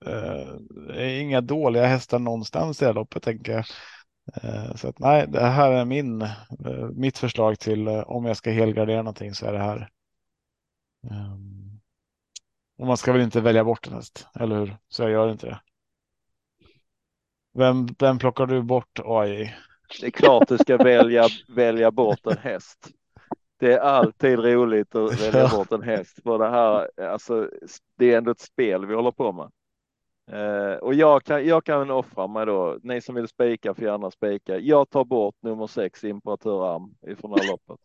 Uh, inga dåliga hästar någonstans i det här loppet, tänker jag. Uh, så att nej, det här är min uh, mitt förslag till uh, om jag ska helgardera någonting, så är det här. Um, och man ska väl inte välja bort en häst, eller hur? Så jag gör inte det. Vem, vem plockar du bort, A J? Det är klart du ska välja, välja bort en häst. Det är alltid roligt att välja bort en häst. För det här, alltså, det är ändå ett spel vi håller på med. Uh, och jag kan, jag kan offra mig då. Ni som vill spika får gärna spika. Jag tar bort nummer sex, Imperator Arm, ifrån det här loppet.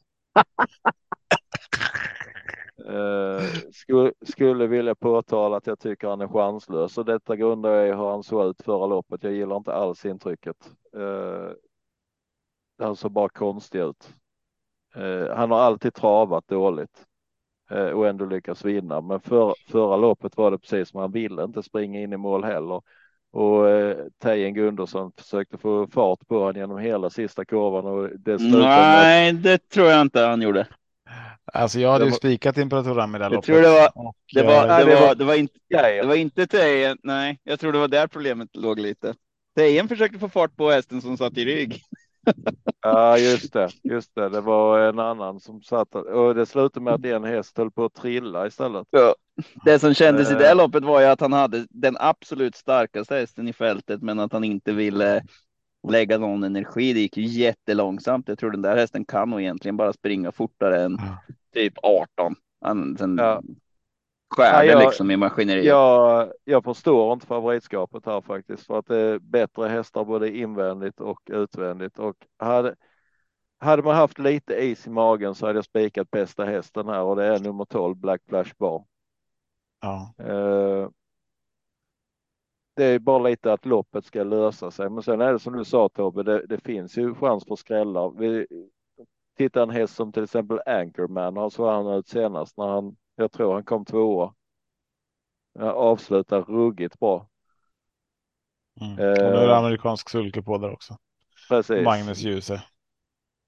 uh, skulle, skulle vilja påtala att jag tycker han är chanslös, och detta grundar jag i hur han såg ut förra loppet. Jag gillar inte alls intrycket. uh, Han såg bara konstigt ut. uh, Han har alltid travat dåligt och ändå lyckas vinna. Men för, förra loppet var det precis som han ville. Inte springa in i mål heller. Och eh, Tejen Gunderson försökte få fart på honom genom hela sista kurvan. Och nej, att... det tror jag inte han gjorde. Alltså jag hade ju spikat Imperatoran med det loppet. Tror det var, och, det, var, nej, det, var, det var inte Tejen. Det var inte Tejen, nej. Jag tror det var där problemet låg lite. Tejen försökte få fart på hästen som satt i rygg. Ja, just det, just det. Det var en annan som satt, och det slutade med att en häst höll på att trilla istället. Ja. Det som kändes i det loppet var ju att han hade den absolut starkaste hästen i fältet, men att han inte ville lägga någon energi. Det gick ju jättelångsamt. Jag tror den där hästen kan nog egentligen bara springa fortare än typ arton. Sen ja. Skär ja, liksom i maskineriet. Jag, jag förstår inte favoritskapet här faktiskt. För att det är bättre hästar både invändigt och utvändigt. Och hade, hade man haft lite is i magen så hade jag spikat bästa hästen här. Och det är nummer tolv, Black Flash Bar. Ja. Eh, det är bara lite att loppet ska lösa sig. Men sen är det som du sa, Tobbe, det, det finns ju chans för skrällar. Vi tittar en häst som till exempel Anchorman. Och så var han ut senast när han, jag tror han kom tvåa. Avslutar ruggigt bra. Mm. Och nu är det amerikansk sulke på där också. Precis. Magnus Ljuse.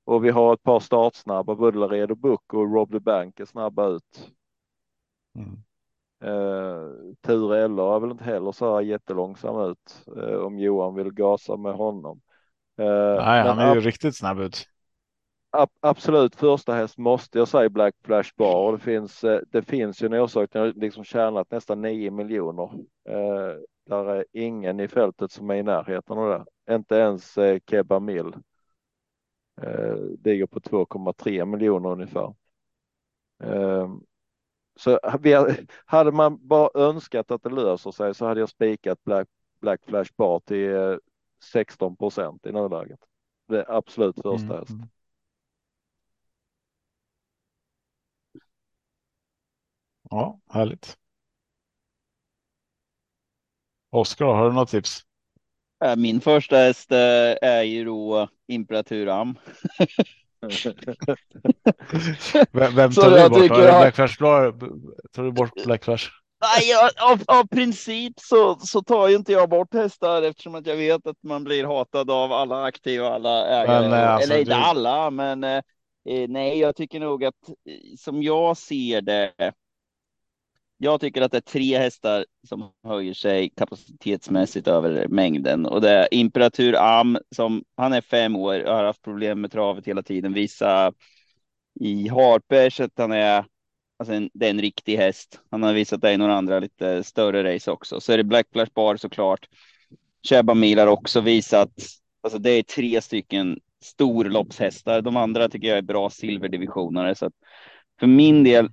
Och vi har ett par startsnabba. Både Laredo Book och Rob the Bank är snabba ut. Mm. Eh, Ture Eller är väl inte heller så här jättelångsam ut. Eh, om Johan vill gasa med honom. Eh, Nej, han är ab- ju riktigt snabb ut. Absolut, första häst måste jag säga Black Flash Bar, och det finns, det finns ju en orsak, den har liksom tjänat nästan nio miljoner. Eh, där är ingen i fältet som är i närheten av det. Inte ens eh, Kevamil. Eh, ligger på två komma tre miljoner ungefär. Eh, så hade man bara önskat att det löser sig så hade jag spikat Black, Black Flash Bar till eh, sexton procent i nuläget. Det är absolut första mm. häst. Ja, härligt. Oscar, har du något tips? Min första häst är ju då Imperator Am. vem vem tar, du bort? Jag... Flash, tar du bort Black Flash? Nej, jag, av, av princip så, så tar ju inte jag bort hästar, eftersom att jag vet att man blir hatad av alla aktiva, alla ägare. Men, nej, alltså, eller inte du... alla, men eh, nej, jag tycker nog att som jag ser det, jag tycker att det är tre hästar som höjer sig kapacitetsmässigt över mängden. Och det är Imperator Am, som han är fem år och har haft problem med travet hela tiden. Visa i Harpers att han är, alltså en, det är en riktig häst. Han har visat det i några andra lite större race också. Så är det Black Flash Bar såklart. Cheba Mil har också visat Alltså det är tre stycken storloppshästar. De andra tycker jag är bra silverdivisionare. Så att för min del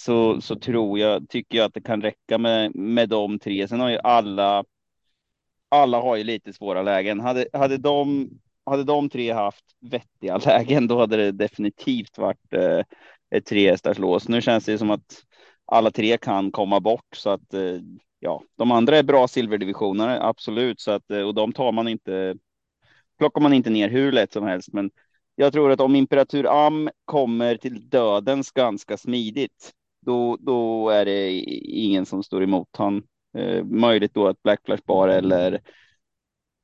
så, så tror jag, tycker jag att det kan räcka med, med de tre. Sen har ju alla, alla har ju lite svåra lägen. Hade, hade, de, hade de tre haft vettiga lägen, då hade det definitivt varit eh, ett trehästars lås. Nu känns det som att alla tre kan komma bort, så att eh, ja, de andra är bra silverdivisionare, absolut. Så att, och de tar man inte, plockar man inte ner hur lätt som helst. Men jag tror att om Imperatur Am kommer till dödens ganska smidigt, då, då är det ingen som står emot han. Eh, möjligt då att Black Flash Bar eller,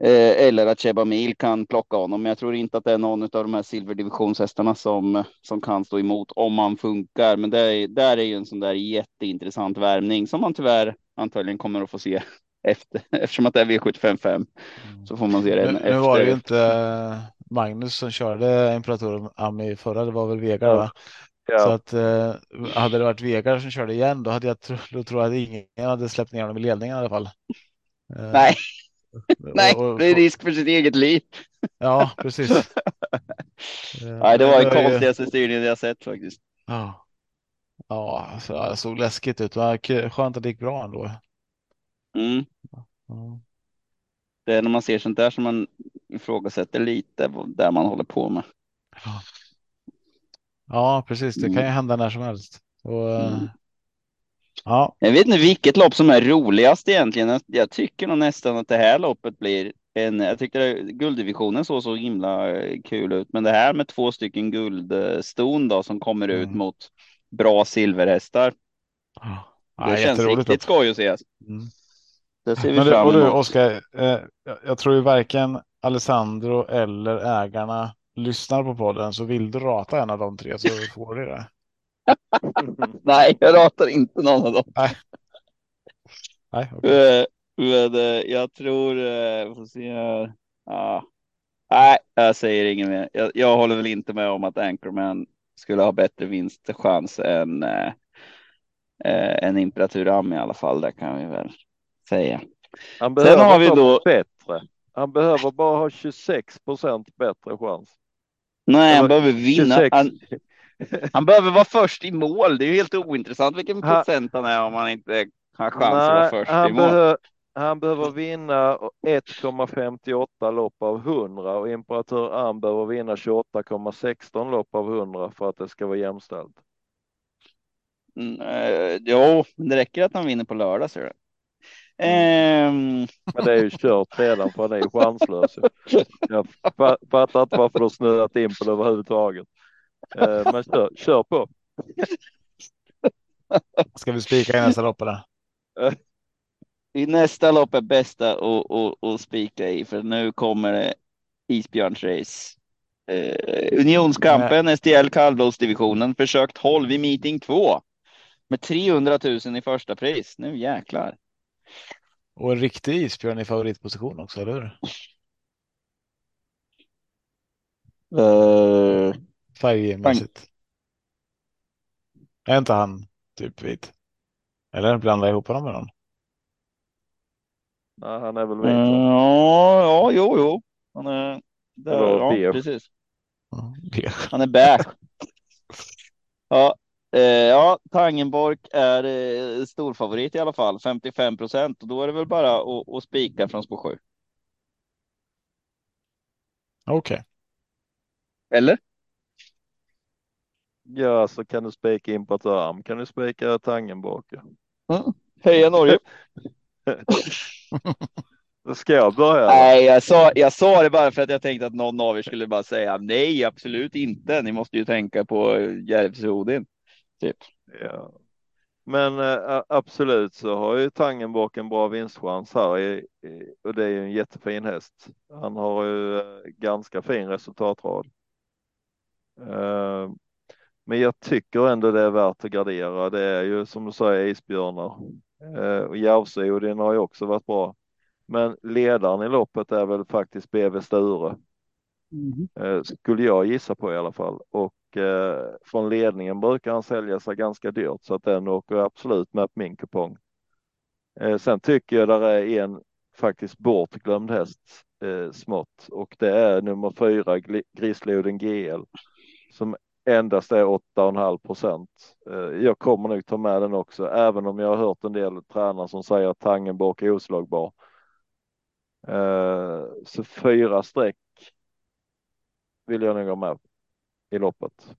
eh, eller att Cheba Mil kan plocka honom. Men jag tror inte att det är någon av de här silverdivisionshästarna som, som kan stå emot om man funkar. Men det, där är ju en sån där jätteintressant värmning som man tyvärr antagligen kommer att få se efter, eftersom att det är V sju femtiofem. Så får man se det. Nu, nu var det ju inte Magnus som körde Imperator Ami förra, det var väl Vega, ja. Va? Ja. Så att eh, hade det varit Vega som körde igen, då hade jag tro, tror att ingen hade släppt ner honom i ledningen i alla fall. Eh, Nej. Nej, och, och, det är risk för sitt eget liv. Ja, precis. eh, Nej, det var en konstigaste styrning jag sett faktiskt. Ja. Ja, så det såg läskigt ut. Skönt att det gick bra ändå. Mm. Det är när man ser sånt där som man ifrågasätter lite där man håller på med. Ja, ja precis. Det mm. kan ju hända när som helst. Och, mm. ja. Jag vet inte vilket lopp som är roligast egentligen. Jag tycker nog nästan att det här loppet blir en... Jag tyckte gulddivisionen såg så himla kul ut. Men det här med två stycken guldston då, som kommer ut mm. mot bra silverhästar. Ja. Det ja, känns riktigt skoj att ses. Mm. Det ser vi men det, fram emot. Och du, Oscar, eh, jag, jag tror ju varken Alessandro eller ägarna lyssnar på podden, så vill du rata en av de tre så får du det. Nej, jag ratar inte någon av dem. Nej. Nej, okay. uh, men, uh, jag tror... Uh, får se, uh, uh, nej, jag säger inget mer. Jag, jag håller väl inte med om att Anchorman skulle ha bättre vinstchans än... Uh, Eh, en Imperatur Am i alla fall, det kan vi väl säga. Han behöver, sen har vi då... bättre. Han behöver bara ha tjugosex procent bättre chans. Nej, han behöver vinna. tjugosex Han, han behöver vara först i mål. Det är ju helt ointressant vilken han... procent han är om han inte har chans Nej, att vara först han i mål. Behö... Han behöver vinna ett komma femtioåtta lopp av hundra och Imperatur Am behöver vinna tjugoåtta komma sexton lopp av hundra för att det ska vara jämställt. Mm, eh, jo, det räcker att han vinner på lördag, ser du. Mm. Men det är ju kört redan, för det är ju chanslös. Jag fattar inte varför du har snöat in på det överhuvudtaget. Eh, men kör, kör på. Ska vi spika i nästa lopp eller? I nästa lopp är bästa att, att, att spika i, för nu kommer det Isbjörns race. Eh, unionskampen, Nej. S T L kallblodsdivisionen, försökt håll vid meeting två. Med trehundratusen i första pris. Nu jäklar. Och en riktig isbjörn i favoritposition också, eller hur? Uh, Färgmässigt. Är inte han typ vit? Eller blandar ihop honom med någon? Nej, han är väl vit. Uh, ja, ja, jo, jo. Han är... Där, ja, precis. Uh, han är back. ja. Ja, Tangenborg är storfavorit i alla fall, femtiofem procent, och då är det väl bara att, att spika från spår sju. Okej. Okay. Eller? Ja, så kan du spika in på ett arm, kan du spika Tangenborg. Mm. Heja Norge! Då ska jag börja. Nej, jag sa, jag sa det bara för att jag tänkte att någon av er skulle bara säga nej, absolut inte, ni måste ju tänka på Järvsöodin. Typ. Ja. Men äh, absolut så har ju Tangenbak en bra vinstchans här i, i, och det är ju en jättefin häst. Han har ju äh, ganska fin resultatrad. Äh, men jag tycker ändå det är värt att gardera. Det är ju som du säger isbjörnar. Äh, och Järvsöodin har ju också varit bra. Men ledaren i loppet är väl faktiskt B V Sture. Mm. Äh, skulle jag gissa på i alla fall. Och från ledningen brukar han sälja sig ganska dyrt, så att den åker absolut med på min kupong. Sen tycker jag där är en faktiskt bortglömd häst eh, smått. Och det är nummer fyra, Grisloden G L, som endast är åtta komma fem procent. Eh, jag kommer nog ta med den också, även om jag har hört en del tränare som säger att Tangenbak är oslagbar. Eh, så fyra streck vill jag nog ha med i loppet.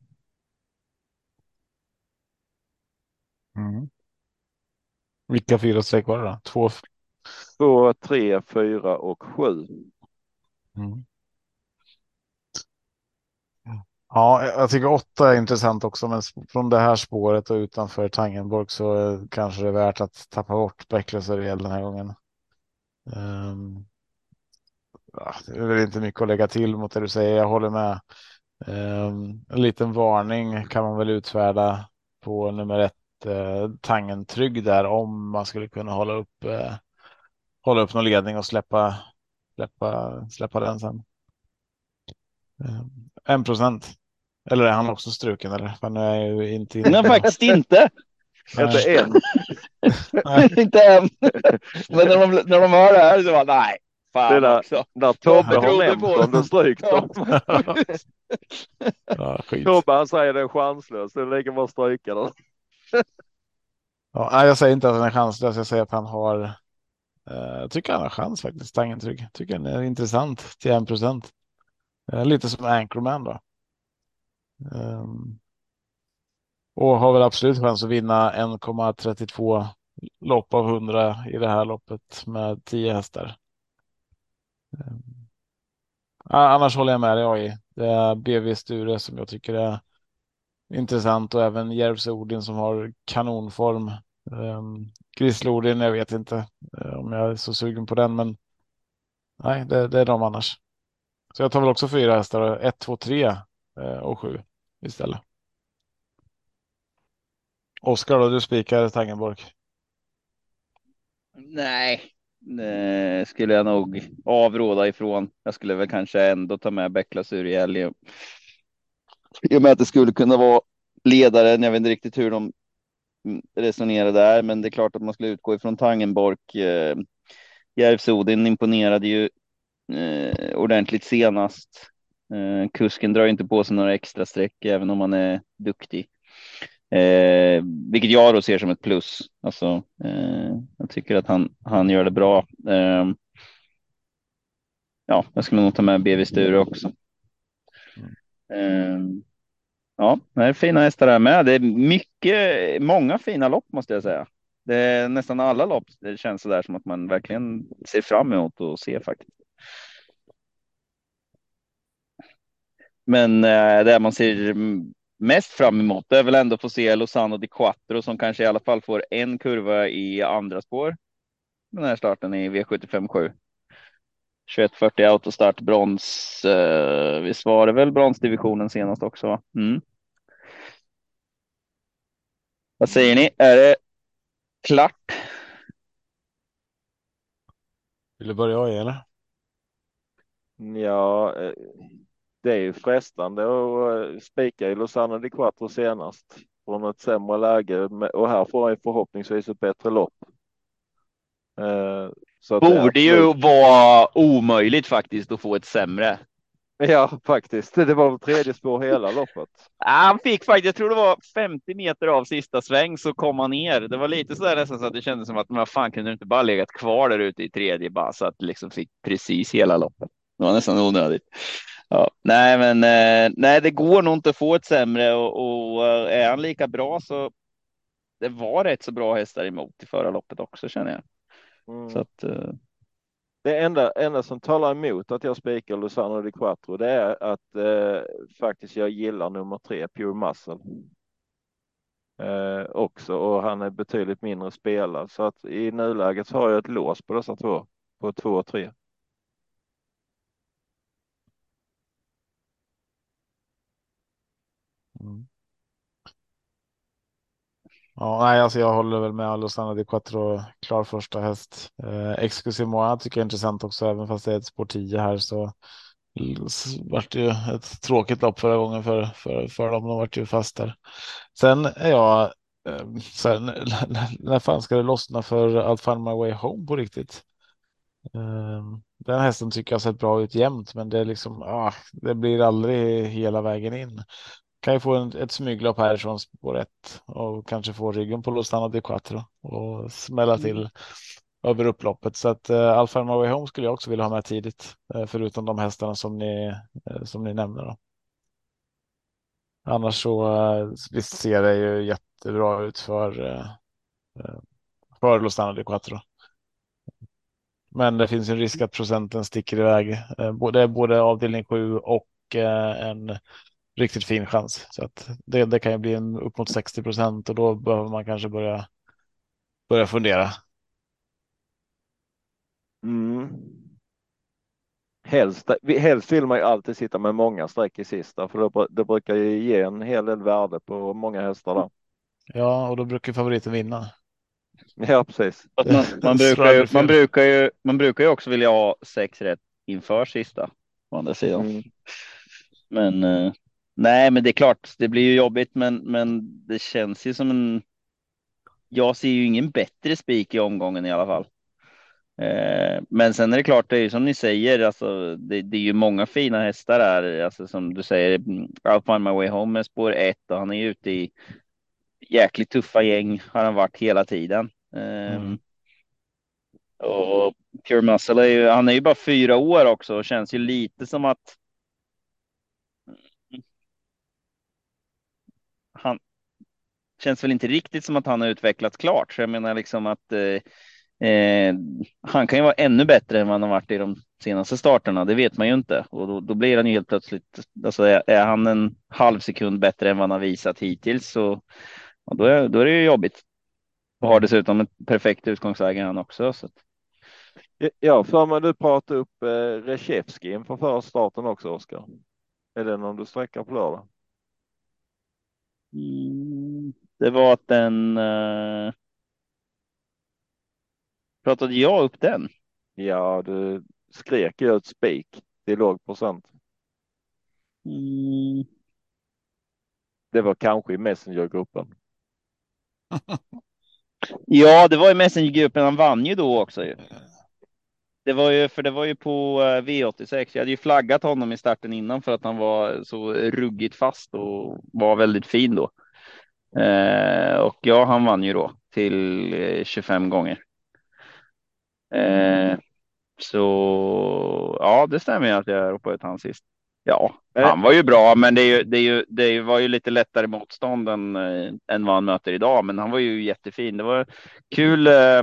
Mm. Vilka fyra streck var det då? Två, två tre, fyra och sju. Mm. Ja, jag tycker åtta är intressant också, men från det här spåret och utanför Tangenborg så kanske det är värt att tappa bort Bäcklöseriel den här gången. Um, det är väl inte mycket att lägga till mot det du säger, jag håller med. Um, en liten varning kan man väl utfärda på nummer ett. Tangen trygg där, om man skulle kunna hålla upp eh, hålla upp någon ledning och släppa släppa, släppa den sen. En procent. Eller är han också struken eller? För nu är jag ju inte inne. Nej, faktiskt inte. Inte en. Inte en. Men när de, när de hör det här så bara nej. Fan där, också. Där Tobbe har nämnt om den strykt dem. Ja, Tobbe han säger den chanslös. Den lägger bara stryka då. Ja, jag säger inte att han är chanslös. Jag säger att han har eh, jag tycker han har chans faktiskt. Tangentrygg. Tycker han är intressant till en procent. eh, Lite som Anchorman då. um, Och har väl absolut chans att vinna en komma trettiotvå lopp av hundra i det här loppet med tio hästar. um, Annars håller jag med dig A I. Det är B V Sture som jag tycker är intressant och även Järvsö Odin som har kanonform. Um, Grislodin, jag vet inte om jag är så sugen på den, men nej, det, det är de annars. Så jag tar väl också fyra hästar, ett, två, tre och sju istället. Oskar då, du spikar Tangenborg? Nej, det skulle jag nog avråda ifrån. Jag skulle väl kanske ändå ta med Bäcklas ur i helgen. I och med att det skulle kunna vara ledaren, jag vet inte riktigt hur de resonerar där, men det är klart att man skulle utgå ifrån Tangenborg. Järvsö Odin imponerade ju eh, ordentligt senast. Eh, kusken drar inte på sig några extra streck, även om han är duktig. Eh, vilket jag då ser som ett plus. Alltså, eh, jag tycker att han, han gör det bra. Eh, ja, jag skulle nog ta med B V Sture också. Uh, ja, det är fina hästar där med. Det är mycket, många fina lopp måste jag säga. Det är nästan alla lopp. Det känns så där som att man verkligen ser fram emot och ser faktiskt. Men uh, det man ser mest fram emot är väl ändå att få se Lozano di Quattro, som kanske i alla fall får en kurva i andra spår. Den här starten i V sjuttiofem sju. tjugoett fyrtio autostart brons. Eh, vi svarade väl bronsdivisionen senast också. Mm. Vad säger ni? Är det klart? Vill du börja i eller? Ja, det är ju frestande att spika i Lozano di Quattro senast från ett sämre läge, och här får jag förhoppningsvis ett bättre lopp. Eh, Så borde absolut... ju vara omöjligt faktiskt att få ett sämre. Ja, faktiskt. Det var tredje spår hela loppet. Han fick faktiskt, jag tror det var femtio meter av sista sväng så kom han ner. Det var lite sådär nästan så att det kändes som att man fan kunde inte bara legat kvar där ute i tredje bara så att liksom fick precis hela loppet. Det var nästan onödigt. Ja. Nej, men nej, det går nog inte att få ett sämre, och, och är han lika bra så det var rätt så bra hästar emot i förra loppet också, känner jag. Mm. Så att, uh... det enda, enda som talar emot att jag spikar Lozano di Quattro, det är att uh, faktiskt jag gillar nummer tre, Pure Muscle, uh, också, och han är betydligt mindre spelare, så att i nuläget har jag ett lås på dessa två, på två och tre. Mm. Ja, nej, alltså jag håller väl med Lozano di Quattro, klar första häst. Eh, Excusimoa tycker jag är intressant också, även fast det är ett spår tio här så, så vart det ju ett tråkigt lopp förra gången för, för, för dem, de vart ju fast där. Sen är jag eh, så här, när, när fan ska det lossna för I'll Find My Way Home på riktigt? Den hästen tycker jag har sett bra ut jämt, men det är liksom, ah, det blir aldrig hela vägen in. Kan ju få en, ett smyglopp härifrån spår ett och kanske få ryggen på Lostana di Quattro och smälla till mm. över upploppet. Så att eh, Alfa and My Way Home skulle jag också vilja ha med tidigt, eh, förutom de hästarna som ni, eh, som ni nämner då. Annars så eh, visst ser det ju jättebra ut för, eh, för Lostana di Quattro. Men det finns en risk att procenten sticker iväg. Både, både avdelning sju och en riktigt fin chans. Så att det, det kan ju bli en upp mot sextio procent och då behöver man kanske börja, börja fundera. Mm. Helst, helst vill man ju alltid sitta med många streck i sista, för då, då brukar ju ge en hel del värde på många hästar där. Ja, och då brukar favoriten vinna. Ja, precis. Man, man, brukar ju, man, brukar ju, man brukar ju också vilja ha sex rätt inför sista, på andra sidan. Mm. Men eh, nej, men det är klart, det blir ju jobbigt, men, men det känns ju som en... Jag ser ju ingen bättre spik i omgången i alla fall. Eh, men sen är det klart, det är ju som ni säger, alltså, det, det är ju många fina hästar där. Alltså, som du säger, I'll Find My Way Home är spår ett och han är ju ute i jäkligt tuffa gäng, har han varit hela tiden. Mm. Um, och Pure Muscle är ju, han är ju bara fyra år också och känns ju lite som att han känns väl inte riktigt som att han har utvecklats klart, så jag menar liksom att eh, eh, han kan ju vara ännu bättre än vad han har varit i de senaste starterna, det vet man ju inte, och då, då blir han ju helt plötsligt, alltså är, är han en halv sekund bättre än vad han har visat hittills, så ja, då, är, då är det ju jobbigt. Och har dessutom ett perfekt utgångsläge han också. Så. Ja, för man du pratade upp eh, Reshevski inför förra starten också, Oskar. Är det någon du sträcker på lördag? Mm, det var att den... Eh... Pratade jag upp den? Ja, du skrek ju ett spik. Det är låg procent. Mm. Det var kanske i Messenger-gruppen. Ja, det var ju Messenger-gruppen. Han vann ju då också. Ju. Det var ju, för det var ju på V åttiosex. Jag hade ju flaggat honom i starten innan för att han var så ruggigt fast och var väldigt fin då. Eh, och ja, han vann ju då till tjugofem gånger. Eh, så ja, det stämmer ju att jag ropade ut han sist. Ja, han var ju bra, men det, är ju, det, är ju, det var ju lite lättare motstånd än, äh, än vad han möter idag. Men han var ju jättefin. Det var kul, äh,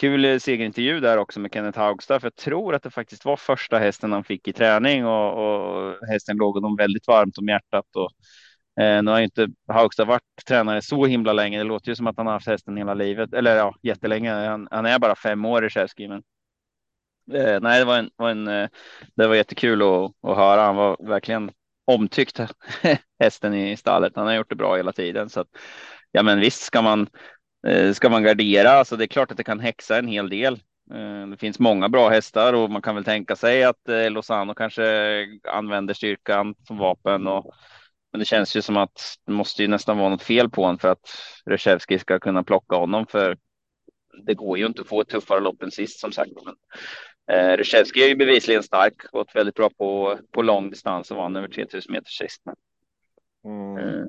kul segerintervju där också med Kenneth Haugstad. För jag tror att det faktiskt var första hästen han fick i träning. Och, och hästen låg honom väldigt varmt om hjärtat. Och, äh, nu har ju inte Haugstad varit tränare så himla länge. Det låter ju som att han har haft hästen hela livet. Eller ja, jättelänge. Han, han är bara fem år i Reshevski, men nej, det var, en, var en, det var jättekul att, att höra. Han var verkligen omtyckt, hästen i stallet. Han har gjort det bra hela tiden. Så att, ja, men visst ska man, ska man gardera. Alltså, det är klart att det kan häxa en hel del. Det finns många bra hästar och man kan väl tänka sig att Lozano kanske använder styrkan som vapen. Och, men det känns ju som att det måste ju nästan vara något fel på honom för att Reshevski ska kunna plocka honom, för det går ju inte att få ett tuffare lopp än sist, som sagt. Men Eh, Reshevski är ju bevisligen stark, gått väldigt bra på, på lång distans och vann över tre tusen meter sist. Mm. Eh.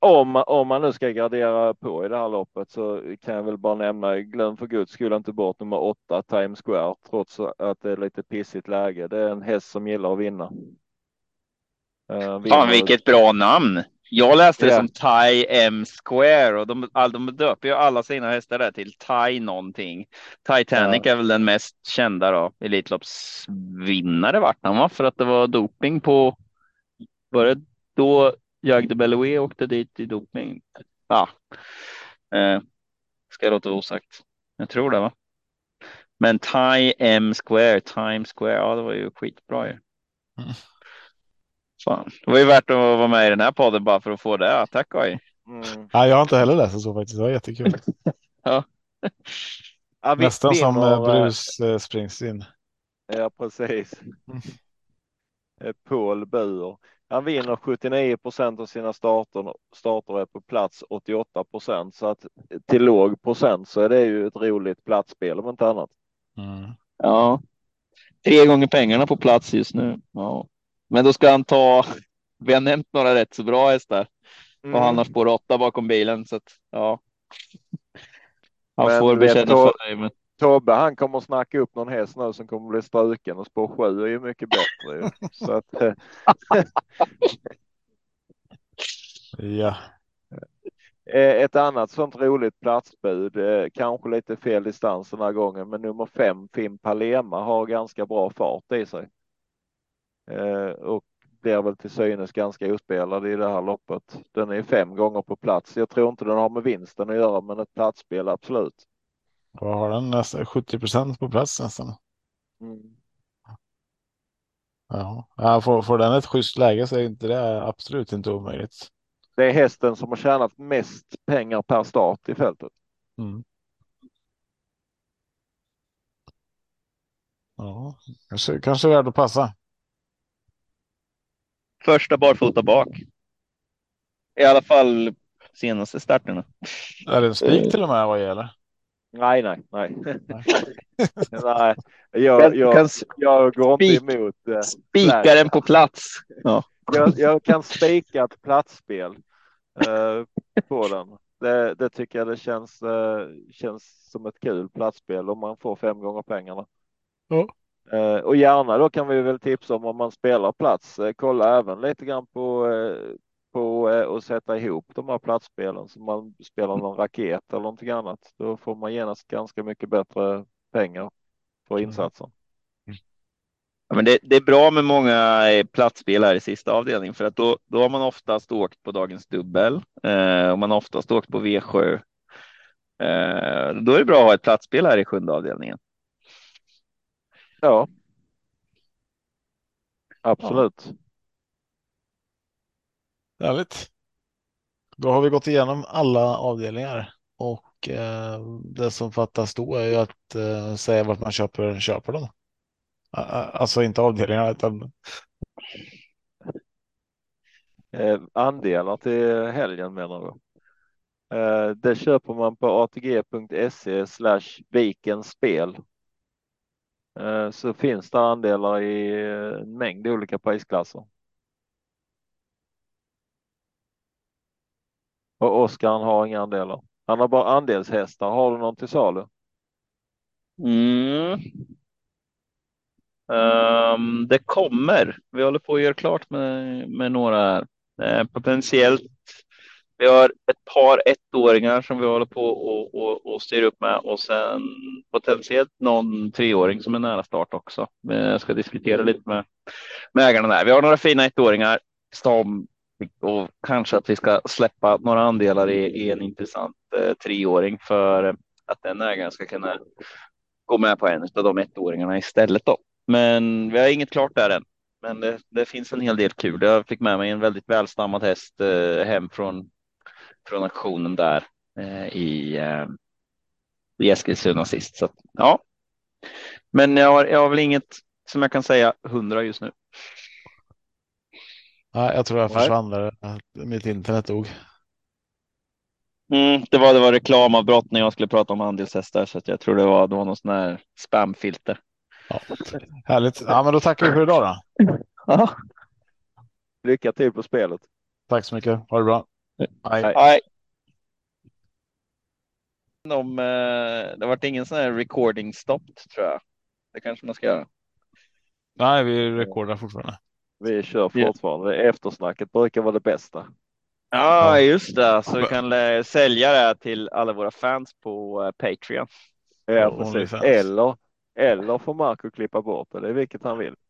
Om, om man nu ska gradera på i det här loppet så kan jag väl bara nämna, glöm för guds skull inte bort nummer åtta, Times Square, trots att det är lite pissigt läge. Det är en häst som gillar att vinna. Eh, Fan, vilket bra namn! Jag läste det yeah. som Thai M Square, och de, de döper ju alla sina hästar där till Thai någonting. Titanic yeah. är väl den mest kända då, elitloppsvinnare vart han var, för att det var doping på, var det då Jagde Belloé åkte dit i doping? Ja, ah. eh, ska jag låta osagt. Jag tror det, va? Men Thai M Square, Times Square, ja, det var ju skitbra ju. Mm. Fan. Det var ju värt att vara med i den här podden bara för att få det. Tack, Oj. Mm. Ja, jag har inte heller läst så faktiskt. Det var jättekul. Ja. Ja, nästan som och... Brus eh, springs in. Ja, precis. Mm. Paul Buer. Han vinner sjuttionio procent av sina starter, starter är på plats åttioåtta procent. Så att till låg procent så är det ju ett roligt platsspel om inte annat. Mm. Ja. Tre gånger pengarna på plats just nu. Ja. Men då ska han ta... Vi har nämnt några rätt så bra hästar. Mm. Och han har spår åtta bakom bilen. Så att, ja. Han men, får bekänna to- för dig. Men... Tobbe, han kommer att snacka upp någon häst nu som kommer att bli struken. Och spår sju är ju mycket bättre. Så att... Ja. Ett annat sånt roligt platsbud, kanske lite fel distans den här gången, men nummer fem, Finn Palema, har ganska bra fart i sig. Och blir väl till synes ganska ospelad i det här loppet. Den är fem gånger på plats. Jag tror inte den har med vinsten att göra, men ett platsspel absolut. Vad har den nästan? sjuttio procent på plats nästan. Mm. Ja, får, får den ett schysst läge så är inte det absolut inte omöjligt. Det är hästen som har tjänat mest pengar per start i fältet. Mm. Ja, kanske, kanske är det att passa. Första barfota bak. I alla fall senaste starterna. Är det en spik till och med vad gäller? Nej, nej, nej. nej jag, jag, jag går inte emot. Spikaren på plats. Ja. Jag, jag kan spika ett platsspel eh, på den. Det, det tycker jag det känns, eh, känns som ett kul platsspel om man får fem gånger pengarna. Mm. Eh, och gärna då kan vi väl tipsa om om man spelar plats. Eh, kolla även lite grann på eh, på eh, att sätta ihop de här platsspelen som man spelar någon raket eller någonting annat. Då får man genast ganska mycket bättre pengar för insatsen. Ja, men det, det är bra med många platsspel här i sista avdelningen för att då, då har man oftast åkt på dagens dubbel eh, och man har oftast åkt på V sju. Eh, då är det bra att ha ett platsspel här i sjunde avdelningen. Ja. Absolut. Ja. Härligt. Då har vi gått igenom alla avdelningar och eh, det som fattas då är ju att eh, säga vart man köper, köper dem. Alltså inte avdelningar utan eh, andelar till helgen menar du? Eh, det köper man på atg.se slash vikenspel. Eh, så finns det andelar i en mängd olika prisklasser. Och Oscar har inga andelar. Han har bara andelshästar. Har du någon till salu? Mm. Um, det kommer. Vi håller på att göra klart med, med några eh, potentiellt. Vi har ett par ettåringar som vi håller på och, och, och styr upp med. Och sen potentiellt någon treåring som är nära start också. Men jag ska diskutera lite med, med ägarna där. Vi har några fina ettåringar som, och kanske att vi ska släppa några andelar i, i en intressant eh, treåring för att den ägaren ska kunna gå med på en av de ettåringarna istället då. Men vi har inget klart där än. Men det, det finns en hel del kul. Jag fick med mig en väldigt välstammad häst eh, hem från, från auktionen där eh, i, eh, i Eskilstuna sist. Så, ja. Men jag har, jag har väl inget som jag kan säga hundra just nu. Ja, jag tror jag försvann där. Mitt internet dog. Mm, det var, det var reklamavbrott när jag skulle prata om handelshästar. Så att jag tror det var, det var någon sån här spamfilter. Ja, härligt. Ja, men då tackar vi för idag då. Ja. Lycka till på spelet. Tack så mycket. Ha det bra. Hej. Hej. De, det har varit ingen sån här recording stoppt tror jag. Det kanske man ska göra. Nej, vi rekordar fortfarande. Vi kör fortfarande. Yeah. Eftersnacket brukar vara det bästa. Ja, just det. Så vi kan sälja det till alla våra fans på Patreon. Ja, precis. Eller... Eller får Marco klippa bort det, vilket han vill.